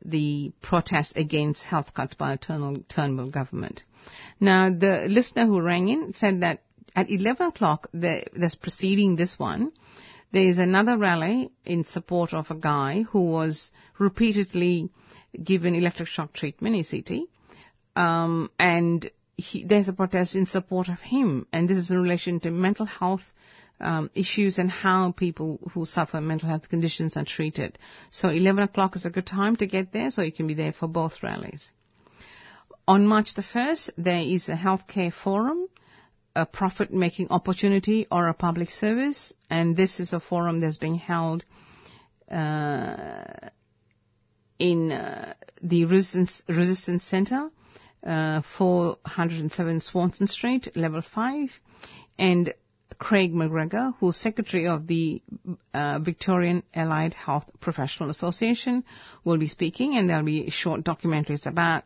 the protest against health cuts by the Turnbull government. Now, the listener who rang in said that at eleven o'clock, the, that's preceding this one, there is another rally in support of a guy who was repeatedly given electric shock treatment, E C T, um, and he, there's a protest in support of him. And this is in relation to mental health Um, issues and how people who suffer mental health conditions are treated. So eleven o'clock is a good time to get there, so you can be there for both rallies. On March the first, there is a healthcare forum, a profit-making opportunity or a public service, and this is a forum that's being held uh, in uh, the Resistance, Resistance Centre, uh, four oh seven Swanson Street, Level five, and Craig McGregor, who's Secretary of the uh, Victorian Allied Health Professional Association, will be speaking, and there'll be short documentaries about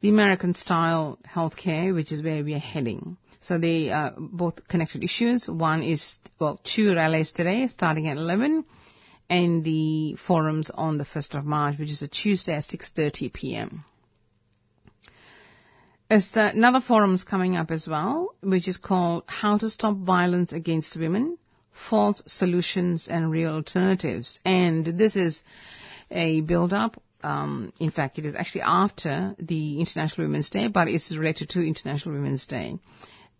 the American-style healthcare, which is where we are heading. So they are both connected issues. One is, well, two rallies today, starting at eleven, and the forums on the first of March, which is a Tuesday at six thirty p.m. There's the, another forum's coming up as well, which is called How to Stop Violence Against Women, False Solutions and Real Alternatives. And this is a build-up. Um, in fact, it is actually after the International Women's Day, but it's related to International Women's Day.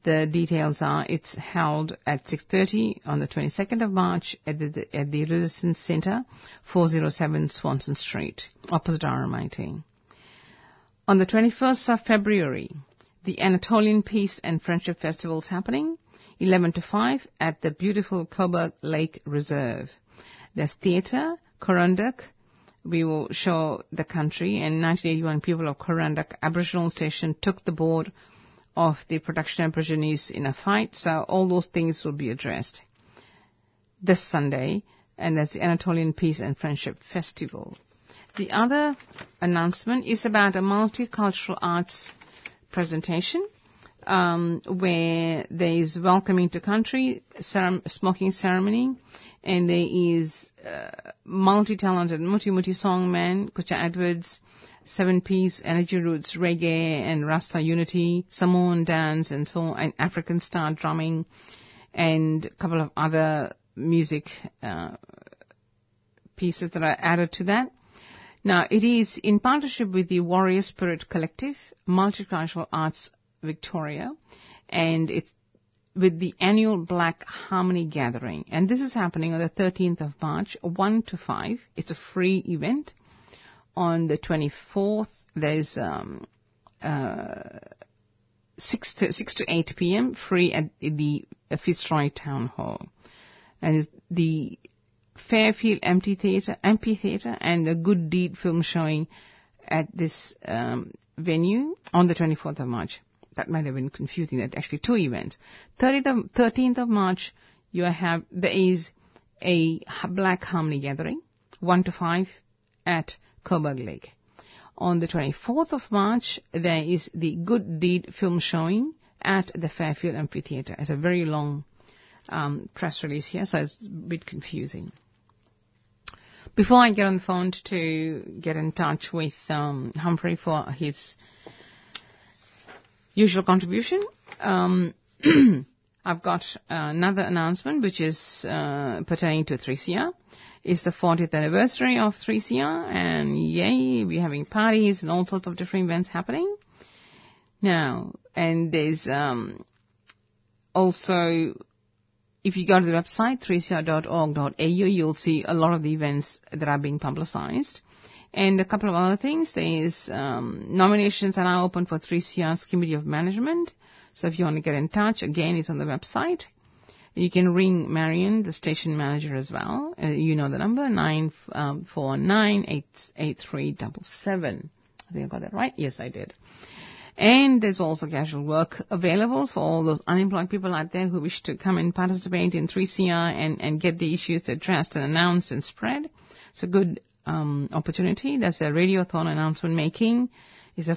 The details are it's held at six thirty on the twenty-second of March at the, the, at the Resistance Centre, four oh seven Swanson Street, opposite R M I T. On the twenty-first of February, the Anatolian Peace and Friendship Festival is happening, eleven to five, at the beautiful Coburg Lake Reserve. There's theatre, Koronduk. We will show the country, and nineteen eighty-one people of Koronduk Aboriginal Station took the board of the production Aborigines in a fight, so all those things will be addressed this Sunday, and that's the Anatolian Peace and Friendship Festival. The other announcement is about a multicultural arts presentation um, where there is welcome into country, cerem- smoking ceremony, and there is uh, multi-talented Muti Muti Songman, Kucha Edwards, Seven Piece, Energy Roots, Reggae and Rasta Unity, Samoan Dance and so on, and African Star Drumming, and a couple of other music uh, pieces that are added to that. Now, it is in partnership with the Warrior Spirit Collective, Multicultural Arts Victoria, and it's with the annual Black Harmony Gathering. And this is happening on the thirteenth of March, one to five. It's a free event. On the twenty-fourth, there's um, uh, six to eight p.m., free at the Fitzroy Town Hall. And the Fairfield Amphitheatre and the Good Deed film showing at this um, venue on the twenty-fourth of March. That might have been confusing. That actually two events. thirteenth of March, you have there is a Black Harmony Gathering, one to five at Coburg Lake. On the twenty-fourth of March, there is the Good Deed film showing at the Fairfield Amphitheatre. It's a very long um, press release here, so it's a bit confusing. Before I get on the phone to get in touch with um, Humphrey for his usual contribution, um, I've got another announcement which is uh, pertaining to three C R. It's the fortieth anniversary of three C R, and yay, we're having parties and all sorts of different events happening. Now, and there's um, also, if you go to the website, three c r dot org dot a u, you'll see a lot of the events that are being publicized. And a couple of other things, there is um, nominations are now open for three C R's Committee of Management. So if you want to get in touch, again, it's on the website. You can ring Marion, the station manager, as well. Uh, you know the number, nine four nine, eight eight three seven seven. I think I got that right. Yes, I did. And there's also casual work available for all those unemployed people out there who wish to come and participate in three C R and, and get the issues addressed and announced and spread. It's a good Um, opportunity. That's a radiothon announcement making. It's a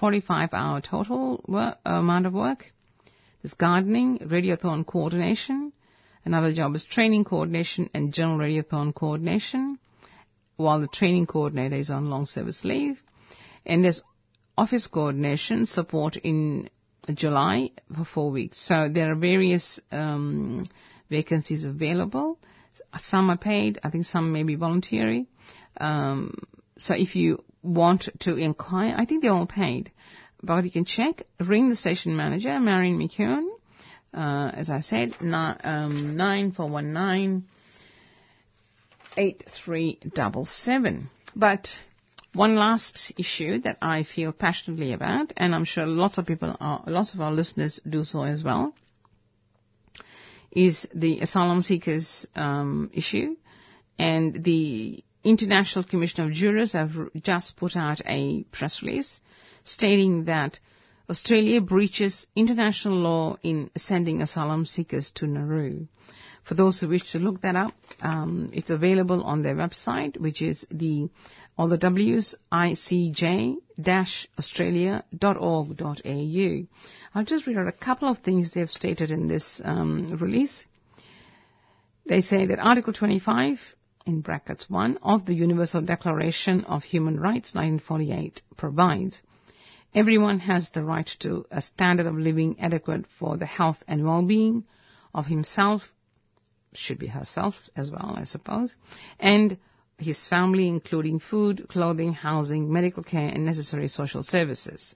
forty-five hour total work, uh, amount of work. There's gardening, radiothon coordination. Another job is training coordination and general radiothon coordination, while the training coordinator is on long service leave. And there's office coordination support in July for four weeks. So there are various um, vacancies available. Some are paid. I think some may be voluntary. Um, so if you want to inquire, I think they're all paid. But you can check, ring the station manager, Marion McKeown, uh, as I said, nine four one nine, eight three seven seven. But one last issue that I feel passionately about, and I'm sure lots of people, are, lots of our listeners do so as well, is the asylum seekers um, issue. And the International Commission of Jurists have just put out a press release stating that Australia breaches international law in sending asylum seekers to Nauru. For those who wish to look that up, um, it's available on their website, which is the all the W's I C J dash australia dot org dot a u. I'll just read out a couple of things they've stated in this um, release. They say that Article twenty-five, in brackets one, of the Universal Declaration of Human Rights, nineteen forty-eight, provides everyone has the right to a standard of living adequate for the health and well-being of himself, should be herself as well, I suppose, and his family, including food, clothing, housing, medical care, and necessary social services,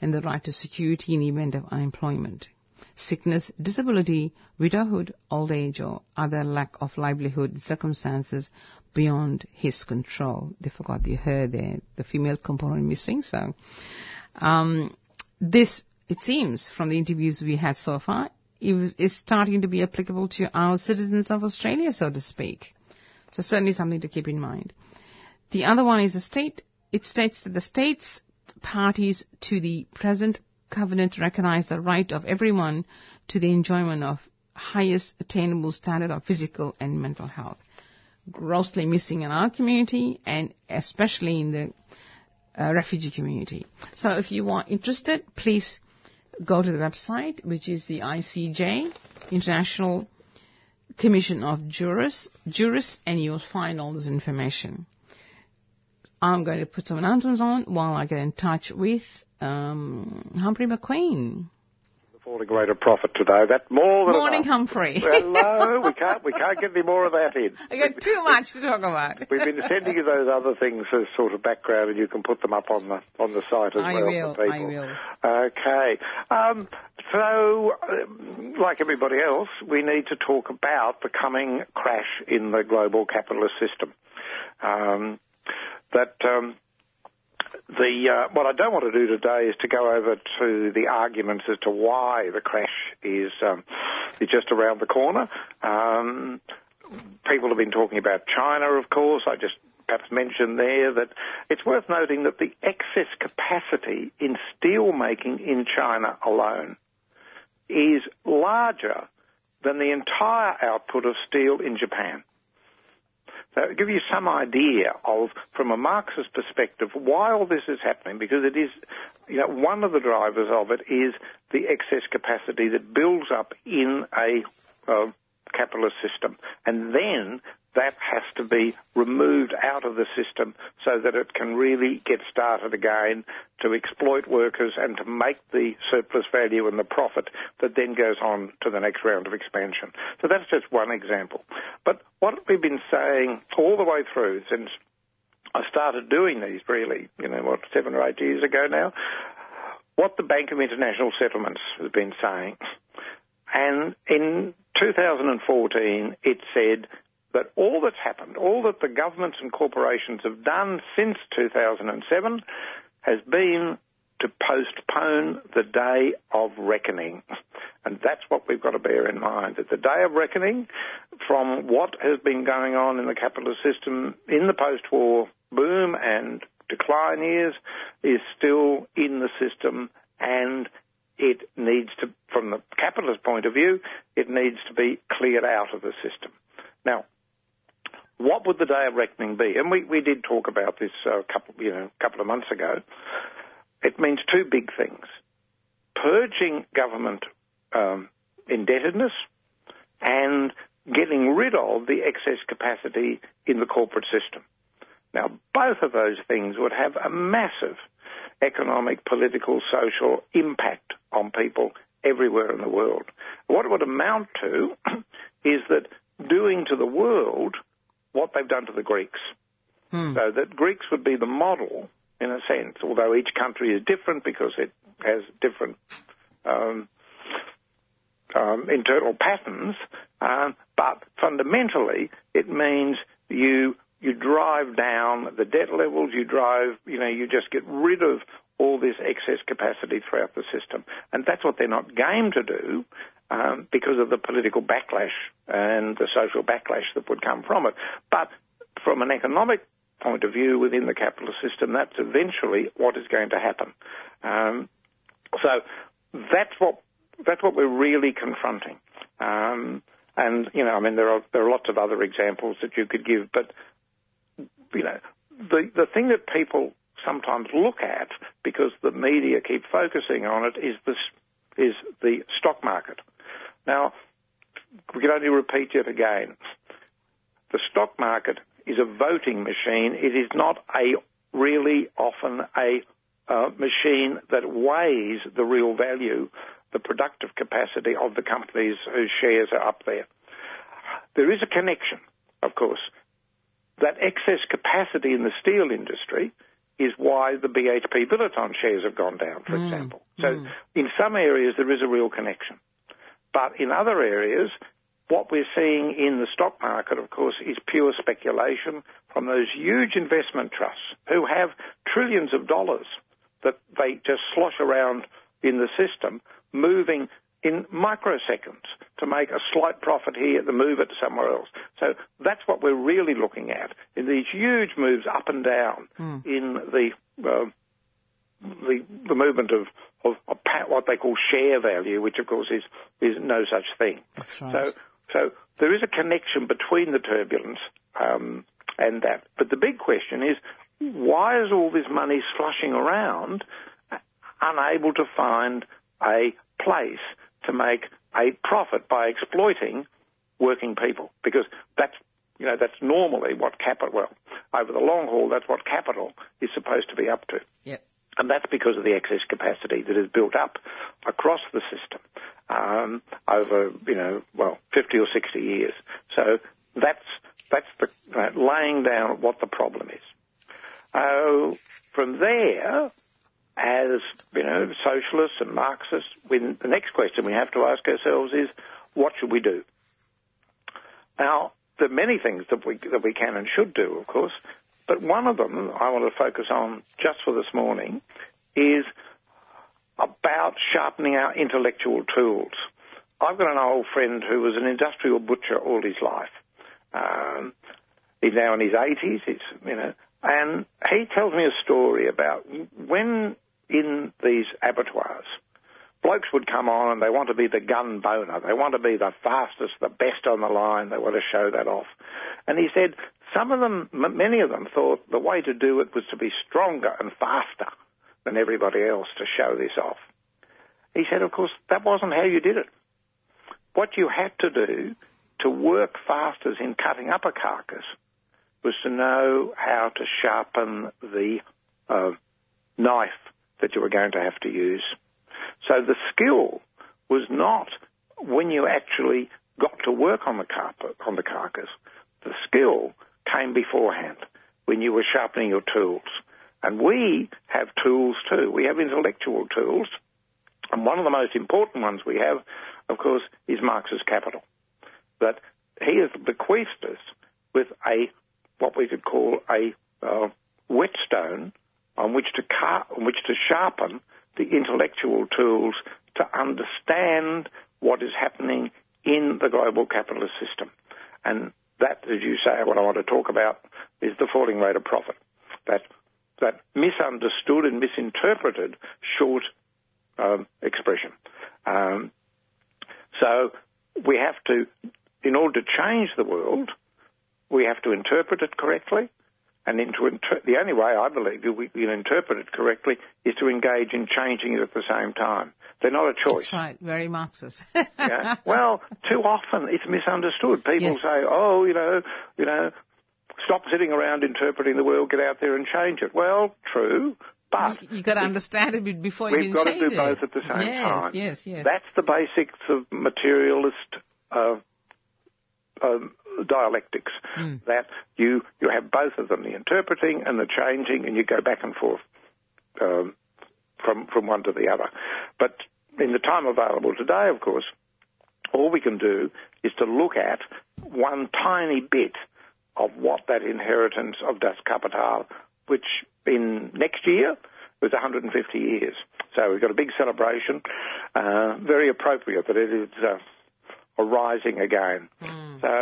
and the right to security in the event of unemployment, sickness, disability, widowhood, old age, or other lack of livelihood circumstances beyond his control. They forgot the her there, the female component missing. So um, this, it seems, from the interviews we had so far, is starting to be applicable to our citizens of Australia, so to speak. So certainly something to keep in mind. The other one is the state. It states that the states parties to the present covenant recognize the right of everyone to the enjoyment of highest attainable standard of physical and mental health. Grossly missing in our community and especially in the uh, refugee community. So if you are interested, please go to the website, which is the I C J, International Commission of Jurists, Jurists, and you'll find all this information. I'm going to put some announcements on while I get in touch with um, Humphrey McQueen. Affording greater profit today. That more than morning, enough. Humphrey. Hello. We can't. We can't get any more of that in. We got too much to talk about. We've been sending you those other things as sort of background, and you can put them up on the on the site as I well. I will. I will. Okay. Um, so, um, like everybody else, we need to talk about the coming crash in the global capitalist system. Um, that. Um, The, uh, what I don't want to do today is to go over to the arguments as to why the crash is, um, is just around the corner. Um, people have been talking about China, of course. I just perhaps mention there that it's worth noting that the excess capacity in steel making in China alone is larger than the entire output of steel in Japan. So it'll give you some idea of, from a Marxist perspective, why all this is happening, because it is, you know, one of the drivers of it is the excess capacity that builds up in a uh, capitalist system. And then that has to be removed out of the system so that it can really get started again to exploit workers and to make the surplus value and the profit that then goes on to the next round of expansion. So that's just one example. But what we've been saying all the way through since I started doing these really, you know, what, seven or eight years ago now, what the Bank of International Settlements has been saying. And in two thousand fourteen, it said that all that's happened, all that the governments and corporations have done since two thousand seven has been to postpone the day of reckoning. And that's what we've got to bear in mind, that the day of reckoning from what has been going on in the capitalist system in the post-war boom and decline years is still in the system, and it needs to, from the capitalist point of view, it needs to be cleared out of the system. Now, what would the day of reckoning be? And we, we did talk about this a uh, couple, you know, couple of months ago. It means two big things. Purging government um, indebtedness and getting rid of the excess capacity in the corporate system. Now, both of those things would have a massive economic, political, social impact on people everywhere in the world. What it would amount to is that doing to the world what they've done to the Greeks. Hmm. So that Greeks would be the model, in a sense, although each country is different because it has different um, um, internal patterns. Um, but fundamentally, it means you you drive down the debt levels, you drive, you know, you just get rid of all this excess capacity throughout the system. And that's what they're not game to do, Um, because of the political backlash and the social backlash that would come from it. But from an economic point of view within the capitalist system, that's eventually what is going to happen. Um, so that's what that's what we're really confronting. Um, and, you know, I mean, there are there are lots of other examples that you could give, but, you know, the the thing that people sometimes look at, because the media keep focusing on it, is this is the stock market. Now, we can only repeat yet again. The stock market is a voting machine. It is not a really often a uh, machine that weighs the real value, the productive capacity of the companies whose shares are up there. There is a connection, of course. That excess capacity in the steel industry is why the B H P Billiton shares have gone down, for mm. example. So mm. in some areas there is a real connection. But in other areas, what we're seeing in the stock market, of course, is pure speculation from those huge investment trusts who have trillions of dollars that they just slosh around in the system, moving in microseconds to make a slight profit here, to move it somewhere else. So that's what we're really looking at, in these huge moves up and down mm. in the, uh, the the movement of Of, of what they call share value, which, of course, is, is no such thing. That's right. So so there is a connection between the turbulence um, and that. But the big question is, why is all this money sloshing around, unable to find a place to make a profit by exploiting working people? Because that's, you know, that's normally what capital, well, over the long haul, that's what capital is supposed to be up to. Yep. And that's because of the excess capacity that is built up across the system um, over, you know, well, fifty or sixty years. So that's that's the uh, laying down what the problem is. Uh, from there, as, you know, socialists and Marxists, when the next question we have to ask ourselves is, what should we do? Now, there are many things that we that we can and should do, of course. But one of them I want to focus on just for this morning is about sharpening our intellectual tools. I've got an old friend who was an industrial butcher all his life. Um, He's now in his eighties. It's, you know, and he tells me a story about when in these abattoirs, blokes would come on and they want to be the gun boner. They want to be the fastest, the best on the line. They want to show that off. And he said some of them, m- many of them thought the way to do it was to be stronger and faster than everybody else to show this off. He said, of course, that wasn't how you did it. What you had to do to work fastest in cutting up a carcass was to know how to sharpen the uh, knife that you were going to have to use. So the skill was not when you actually got to work on the, carpet, on the carcass. The skill came beforehand when you were sharpening your tools. And we have tools too. We have intellectual tools. And one of the most important ones we have, of course, is Marx's Capital, that he has bequeathed us with a what we could call a uh, whetstone on which to car- on which to sharpen the intellectual tools to understand what is happening in the global capitalist system. And that, as you say, what I want to talk about is the falling rate of profit, that that misunderstood and misinterpreted short um, expression. Um, so we have to, in order to change the world, we have to interpret it correctly. And into inter- the only way I believe you can interpret it correctly is to engage in changing it at the same time. They're not a choice. That's right, very Marxist. Yeah. Well, too often it's misunderstood. People yes. say, "Oh, you know, you know, stop sitting around interpreting the world. Get out there and change it." Well, true, but you, you got to understand it before you can change it. We've got to do both at the same yes, time. Yes, yes, yes. That's the basics of materialist Uh, Um, dialectics, mm. that you, you have both of them, the interpreting and the changing, and you go back and forth um, from from one to the other. But in the time available today, of course, all we can do is to look at one tiny bit of what that inheritance of Das Kapital, which in next year was one hundred fifty years. So we've got a big celebration, uh, very appropriate that it is Uh, rising again. Mm. So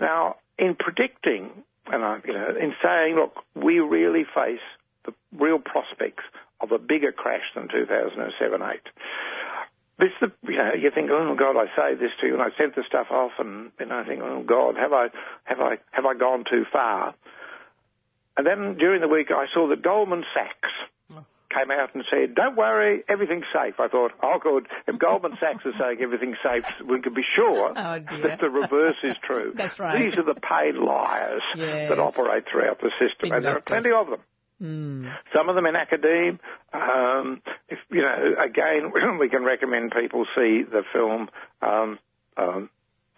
now, in predicting, and I, you know, in saying, look, we really face the real prospects of a bigger crash than two thousand seven, eight. This, the, you know, you think, oh God, I say this to you, and I sent the stuff off, and, and I think, oh God, have I, have I, have I gone too far? And then during the week, I saw that Goldman Sachs came out and said, don't worry, everything's safe. I thought, oh, good. If Goldman Sachs is saying everything's safe, we can be sure oh, that the reverse is true. That's right. These are the paid liars yes. that operate throughout the system, Big and there doctors. Are plenty of them. Mm. Some of them in academe. Um, if, you know, again, we can recommend people see the film um, um,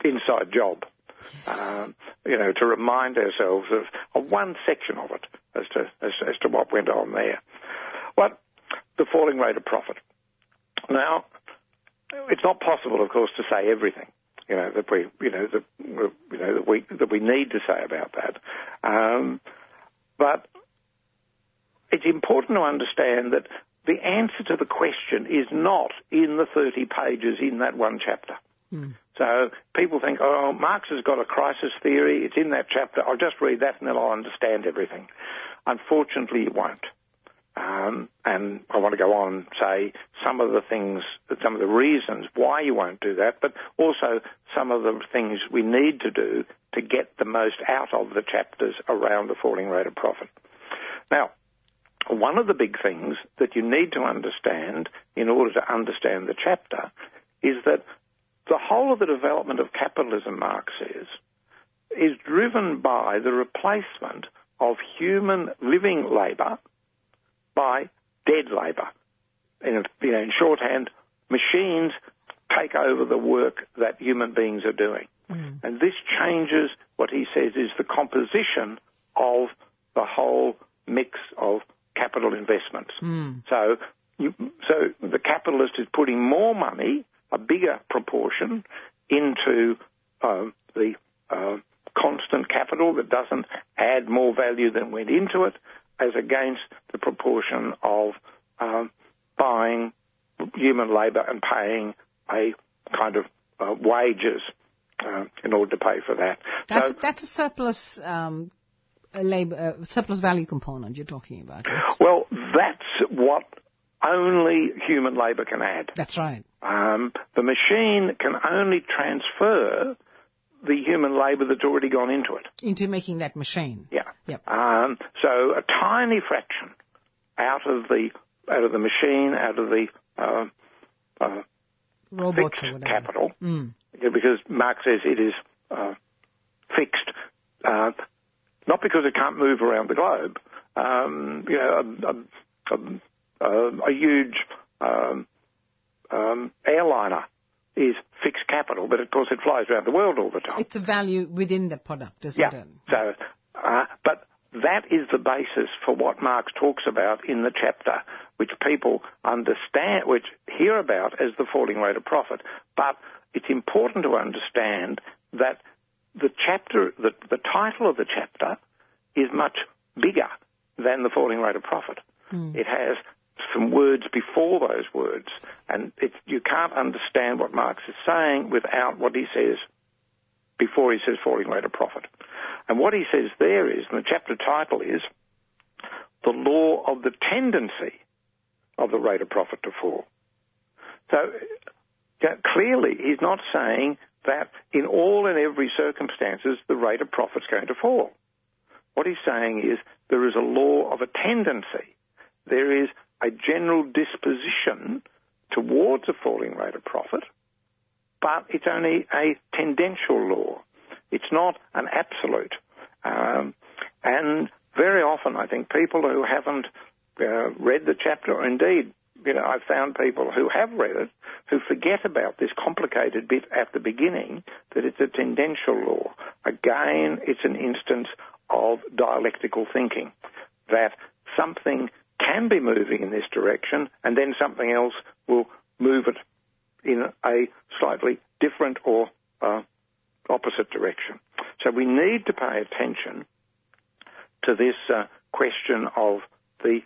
Inside Job, yes. um, you know, to remind ourselves of, of one section of it as to as, as to what went on there. But the falling rate of profit. Now, it's not possible, of course, to say everything, you know, that we, you know, that, you know, that we that we need to say about that. Um, but it's important to understand that the answer to the question is not in the thirty pages in that one chapter. Mm. So people think, oh, Marx has got a crisis theory. It's in that chapter. I'll just read that and then I'll understand everything. Unfortunately, you won't. Um, and I want to go on and say some of the things, some of the reasons why you won't do that, but also some of the things we need to do to get the most out of the chapters around the falling rate of profit. Now, one of the big things that you need to understand in order to understand the chapter is that the whole of the development of capitalism, Marx says, is driven by the replacement of human living labour by dead labour. In, you know, in shorthand, machines take over the work that human beings are doing. Mm. And this changes what he says is the composition of the whole mix of capital investments. Mm. So, you, so the capitalist is putting more money, a bigger proportion, into um, the uh, constant capital that doesn't add more value than went into it, as against the proportion of um, buying human labour and paying a kind of uh, wages uh, uh, in order to pay for that. That's, so, that's a surplus um, a labor, uh, surplus value component you're talking about. Yes? Well, that's what only human labour can add. That's right. Um, the machine can only transfer the human labour that's already gone into it. Into making that machine. Yeah. Yep. Um, so a tiny fraction out of the out of the machine, out of the uh, uh, robots fixed or whatever. Capital, mm. because Marx says it is uh, fixed, uh, not because it can't move around the globe. Um, you know, a, a, a, a huge um, um, airliner is fixed capital, but of course it flies around the world all the time. It's a value within the product, isn't yeah. it? So, uh, but that is the basis for what Marx talks about in the chapter, which people understand, which hear about as the falling rate of profit. But it's important to understand that the chapter, the, the title of the chapter, is much bigger than the falling rate of profit. Mm. It has some words before those words, and it, you can't understand what Marx is saying without what he says before he says falling rate of profit. And what he says there is, and the chapter title is, The Law of the Tendency of the Rate of Profit to Fall. So clearly he's not saying that in all and every circumstances the rate of profit's going to fall. What he's saying is there is a law of a tendency. There is a general disposition towards a falling rate of profit, but it's only a tendential law. It's not an absolute. Um, and very often, I think, people who haven't uh, read the chapter, or indeed, you know, I've found people who have read it, who forget about this complicated bit at the beginning, that it's a tendential law. Again, it's an instance of dialectical thinking, that something can be moving in this direction, and then something else will move it in a slightly different or uh, opposite direction. So we need to pay attention to this uh, question of the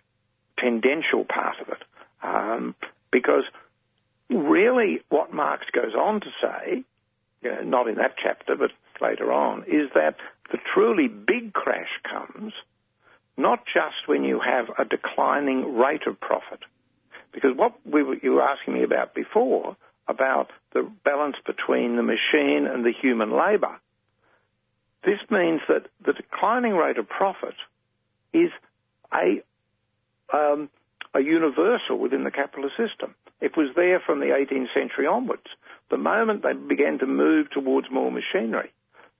tendential part of it, um, because really what Marx goes on to say, you know, not in that chapter but later on, is that the truly big crash comes not just when you have a declining rate of profit, because what we were, you were asking me about before, about the balance between the machine and the human labour. This means that the declining rate of profit is a um, a universal within the capitalist system. It was there from the eighteenth century onwards. The moment they began to move towards more machinery,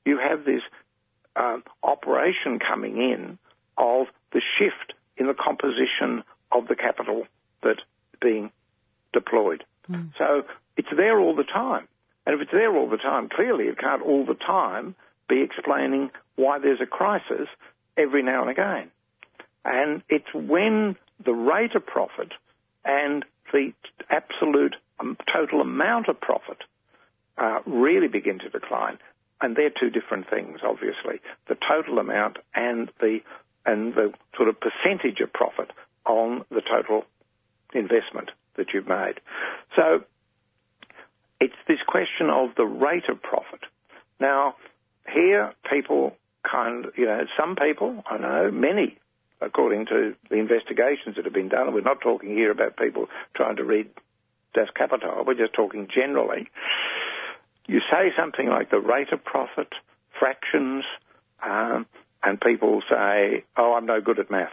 you have this um, operation coming in of the shift in the composition of the capital that's being deployed. Mm. So it's there all the time. And if it's there all the time, clearly it can't all the time be explaining why there's a crisis every now and again. And it's when the rate of profit and the absolute um, total amount of profit uh, really begin to decline. And they're two different things, obviously. The total amount and the and the sort of percentage of profit on the total investment that you've made. So it's this question of the rate of profit. Now, here, people kind of, you know, some people, I know, many, according to the investigations that have been done, and we're not talking here about people trying to read Das Kapital, we're just talking generally. You say something like the rate of profit, fractions, um, and people say, oh, I'm no good at maths.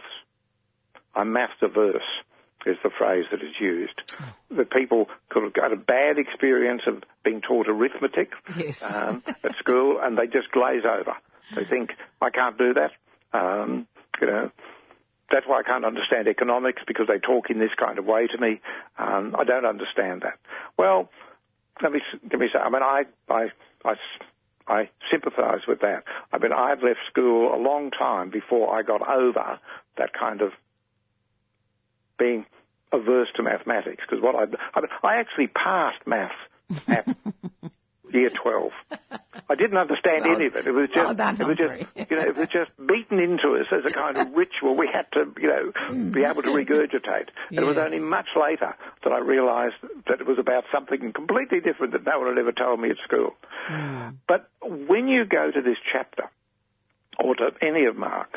I'm maths averse, is the phrase that is used. That people could have got a bad experience of being taught arithmetic yes. um, at school, and they just glaze over. They think, I can't do that. Um, you know, that's why I can't understand economics, because they talk in this kind of way to me. Um, I don't understand that. Well, let me let me say, I mean, I I I, I sympathise with that. I mean, I've left school a long time before I got over that kind of being averse to mathematics, because what I, I, mean, I actually passed maths at year twelve. I didn't understand well, any of it. It was just, well, it was just you know, it was just beaten into us as a kind of ritual. We had to, you know, be able to regurgitate. And yes. It was only much later that I realised that it was about something completely different that no one had ever told me at school. Mm. But when you go to this chapter, or to any of Marx,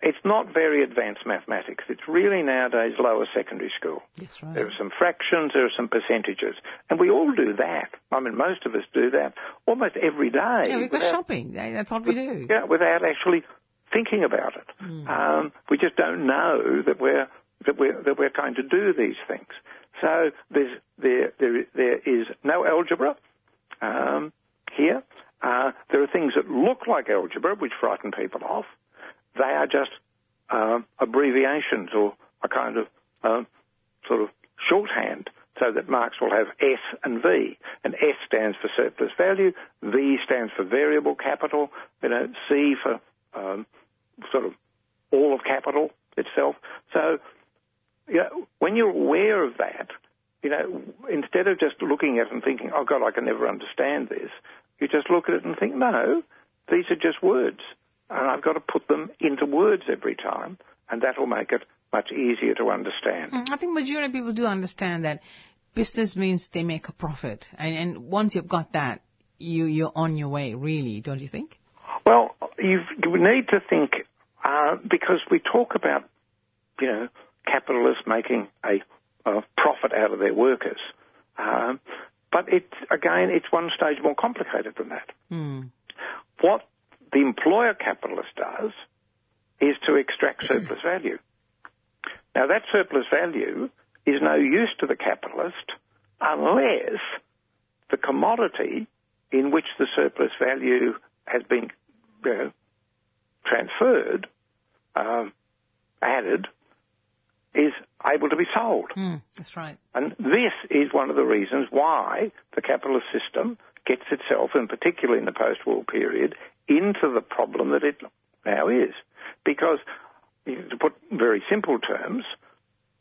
it's not very advanced mathematics. It's really nowadays lower secondary school. That's right. There are some fractions, there are some percentages. And we all do that. I mean, most of us do that almost every day. Yeah, we go shopping. That's what we do. Yeah, without actually thinking about it. Mm. Um, we just don't know that we're, that we're, that we're going to do these things. So there's, there, there, there is no algebra um, here. Uh, there are things that look like algebra, which frighten people off. They are just uh, abbreviations or a kind of uh, sort of shorthand, so that Marx will have S and V. And S stands for surplus value, V stands for variable capital, you know, C for um, sort of all of capital itself. So, you know, when you're aware of that, you know, instead of just looking at it and thinking, oh, God, I can never understand this, you just look at it and think, no, these are just words. And I've got to put them into words every time, and that will make it much easier to understand. I think majority of people do understand that business means they make a profit. And, and once you've got that, you, you're on your way, really, don't you think? Well, you've, you need to think, uh, because we talk about, you know, capitalists making a, a profit out of their workers. Um, but, it's, again, it's one stage more complicated than that. Mm. What the employer capitalist does is to extract surplus value. Now, that surplus value is no use to the capitalist unless the commodity in which the surplus value has been you know, transferred, um, added, is able to be sold. Mm, that's right. And this is one of the reasons why the capitalist system gets itself, and particularly in the post-war period, into the problem that it now is. Because, to put in very simple terms,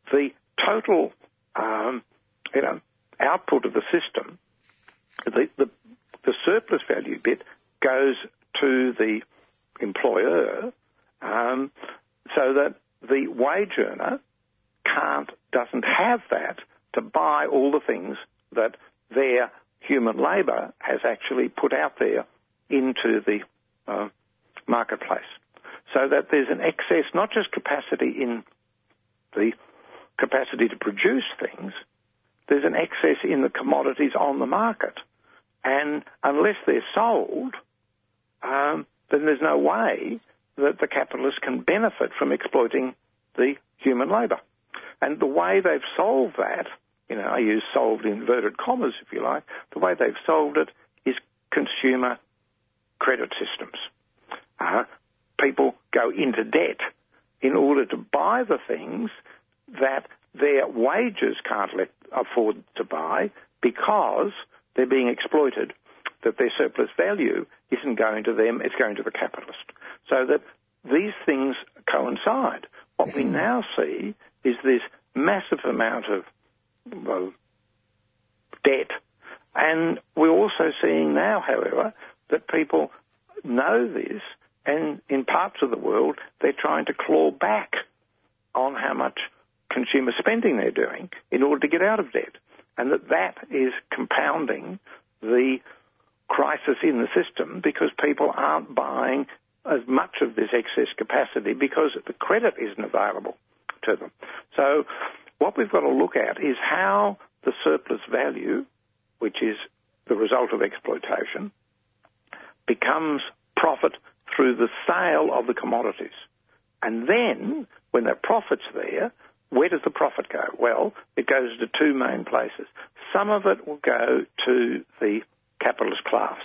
the total um, you know, output of the system, the, the, the surplus value bit, goes to the employer, um, so that the wage earner can't, doesn't have that to buy all the things that their human labour has actually put out there into the Uh, marketplace, so that there's an excess, not just capacity in the capacity to produce things, there's an excess in the commodities on the market. And unless they're sold, um, then there's no way that the capitalist can benefit from exploiting the human labour. And the way they've solved that, you know, I use solved in inverted commas, if you like, the way they've solved it is consumer credit systems. Uh, people go into debt in order to buy the things that their wages can't let, afford to buy, because they're being exploited, that their surplus value isn't going to them, it's going to the capitalist. So that these things coincide. What we now see is this massive amount of well, debt, and we're also seeing now, however, that people know this, and in parts of the world, they're trying to claw back on how much consumer spending they're doing in order to get out of debt, and that that is compounding the crisis in the system, because people aren't buying as much of this excess capacity because the credit isn't available to them. So what we've got to look at is how the surplus value, which is the result of exploitation, becomes profit through the sale of the commodities. And then, when the profit's there, where does the profit go? Well, it goes to two main places. Some of it will go to the capitalist class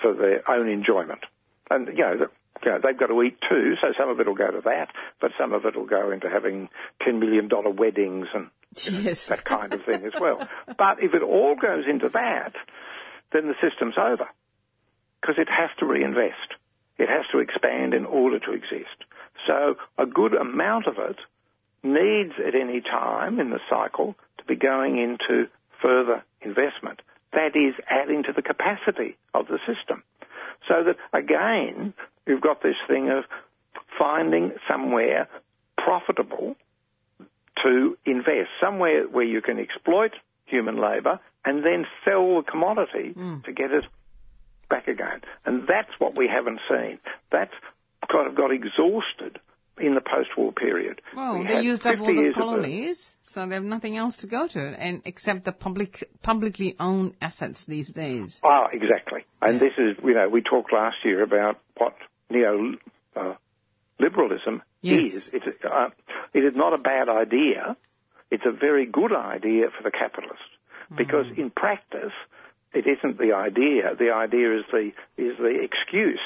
for their own enjoyment. And, you know, the, you know they've got to eat too, so some of it will go to that, but some of it will go into having ten million dollars weddings and you know, yes. that kind of thing as well. But if it all goes into that, then the system's over. Because it has to reinvest. It has to expand in order to exist. So a good amount of it needs at any time in the cycle to be going into further investment. That is adding to the capacity of the system. So that, again, you've got this thing of finding somewhere profitable to invest, somewhere where you can exploit human labour and then sell the commodity mm. to get it back again. And that's what we haven't seen. That's kind of got exhausted in the post-war period. Well, we they used up all the colonies, so they have nothing else to go to and except the public, publicly owned assets these days. Oh, exactly. And yeah. this is, you know, we talked last year about what neoliberalism uh, yes. is. It's, uh, it is not a bad idea. It's a very good idea for the capitalists because mm. in practice it isn't the idea. The idea is the is the excuse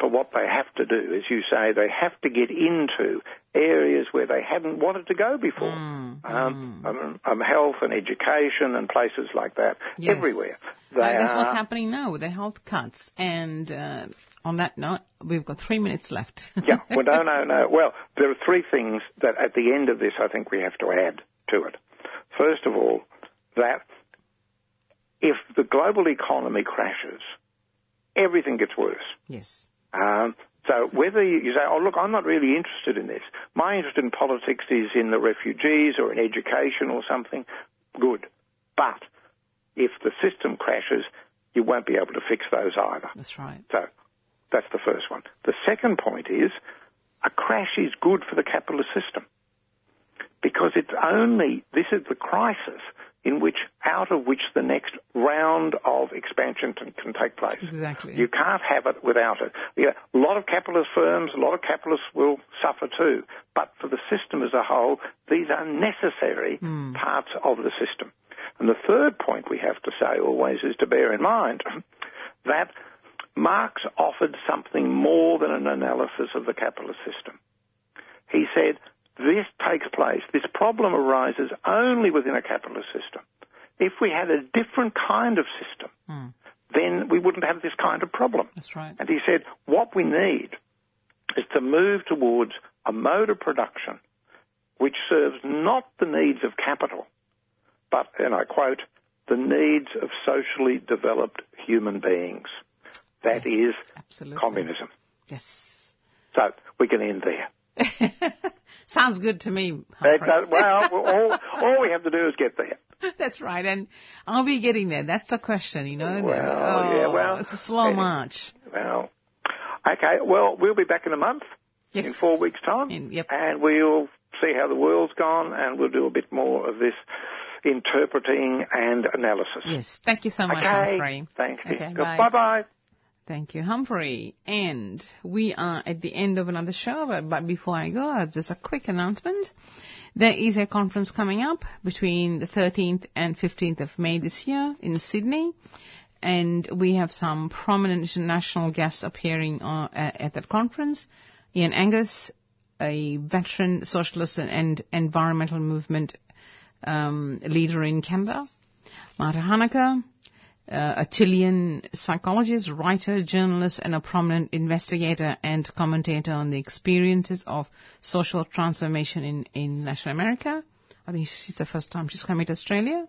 for what they have to do. As you say, they have to get into areas where they haven't wanted to go before. Mm, um, mm. Um, um, health and education and places like that, yes. everywhere. They uh, that's are... what's happening now with the health cuts. And uh, on that note, we've got three minutes left. yeah, well, no, no, no. Well, there are three things that at the end of this I think we have to add to it. First of all, that if the global economy crashes, everything gets worse. Yes. Um, so whether you, you say, oh, look, I'm not really interested in this. My interest in politics is in the refugees or in education or something, good. But if the system crashes, you won't be able to fix those either. That's right. So that's the first one. The second point is a crash is good for the capitalist system because it's only, this is the crisis in which, out of which the next round of expansion can, can take place. Exactly. You can't have it without it. You know, a lot of capitalist firms, a lot of capitalists will suffer too. But for the system as a whole, these are necessary mm. parts of the system. And the third point we have to say always is to bear in mind that Marx offered something more than an analysis of the capitalist system. He said, this takes place, this problem arises only within a capitalist system. If we had a different kind of system, mm. then we wouldn't have this kind of problem. That's right. And he said, what we need is to move towards a mode of production which serves not the needs of capital, but, and I quote, the needs of socially developed human beings. That yes, is absolutely. Communism. Yes. So we can end there. Sounds good to me, Humphrey. Uh, well, all, all we have to do is get there. That's right, and I'll be getting there. That's the question, you know. Well, oh, yeah, well. It's a slow yeah, march. Well, okay, well, we'll be back in a month, yes. in four weeks' time, and, yep. and we'll see how the world's gone, and we'll do a bit more of this interpreting and analysis. Yes, thank you so much, okay. Humphrey. Thank you. Okay, bye. Bye-bye. Thank you, Humphrey. And we are at the end of another show, but before I go, just a quick announcement. There is a conference coming up between the thirteenth and fifteenth of May this year in Sydney, and we have some prominent international guests appearing uh, at that conference. Ian Angus, a veteran socialist and environmental movement um, leader in Canada. Marta Haneker, Uh, a Chilean psychologist, writer, journalist, and a prominent investigator and commentator on the experiences of social transformation in, in Latin America. I think she's the first time she's coming to Australia.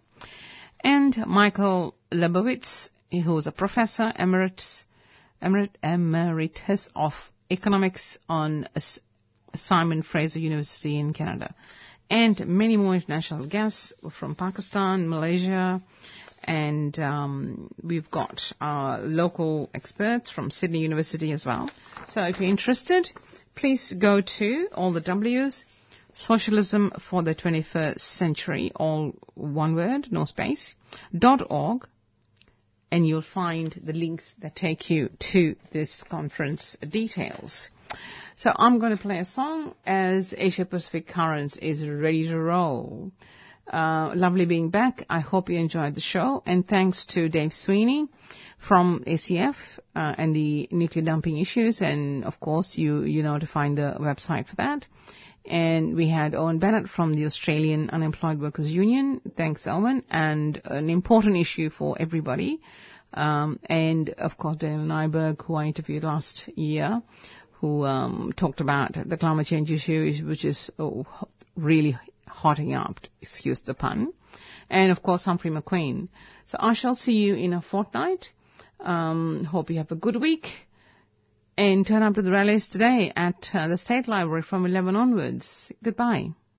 And Michael Lebowitz, who is a professor emeritus, emeritus of economics on Simon Fraser University in Canada. And many more international guests from Pakistan, Malaysia, and um, we've got our local experts from Sydney University as well. So if you're interested, please go to all the W's, Socialism for the twenty-first Century, all one word, no space, dot org, and you'll find the links that take you to this conference details. So I'm going to play a song as Asia Pacific Currents is ready to roll. Uh, lovely being back. I hope you enjoyed the show. And thanks to Dave Sweeney from A C F uh, and the nuclear dumping issues. And, of course, you, you know to find the website for that. And we had Owen Bennett from the Australian Unemployed Workers Union. Thanks, Owen. And an important issue for everybody. Um, and, of course, Daniel Nyberg, who I interviewed last year, who um, talked about the climate change issue, which is oh, really hotting up, excuse the pun, and of course Humphrey McQueen. So I shall see you in a fortnight. Um, hope you have a good week, and turn up to the rallies today at uh, the State Library from eleven onwards. Goodbye.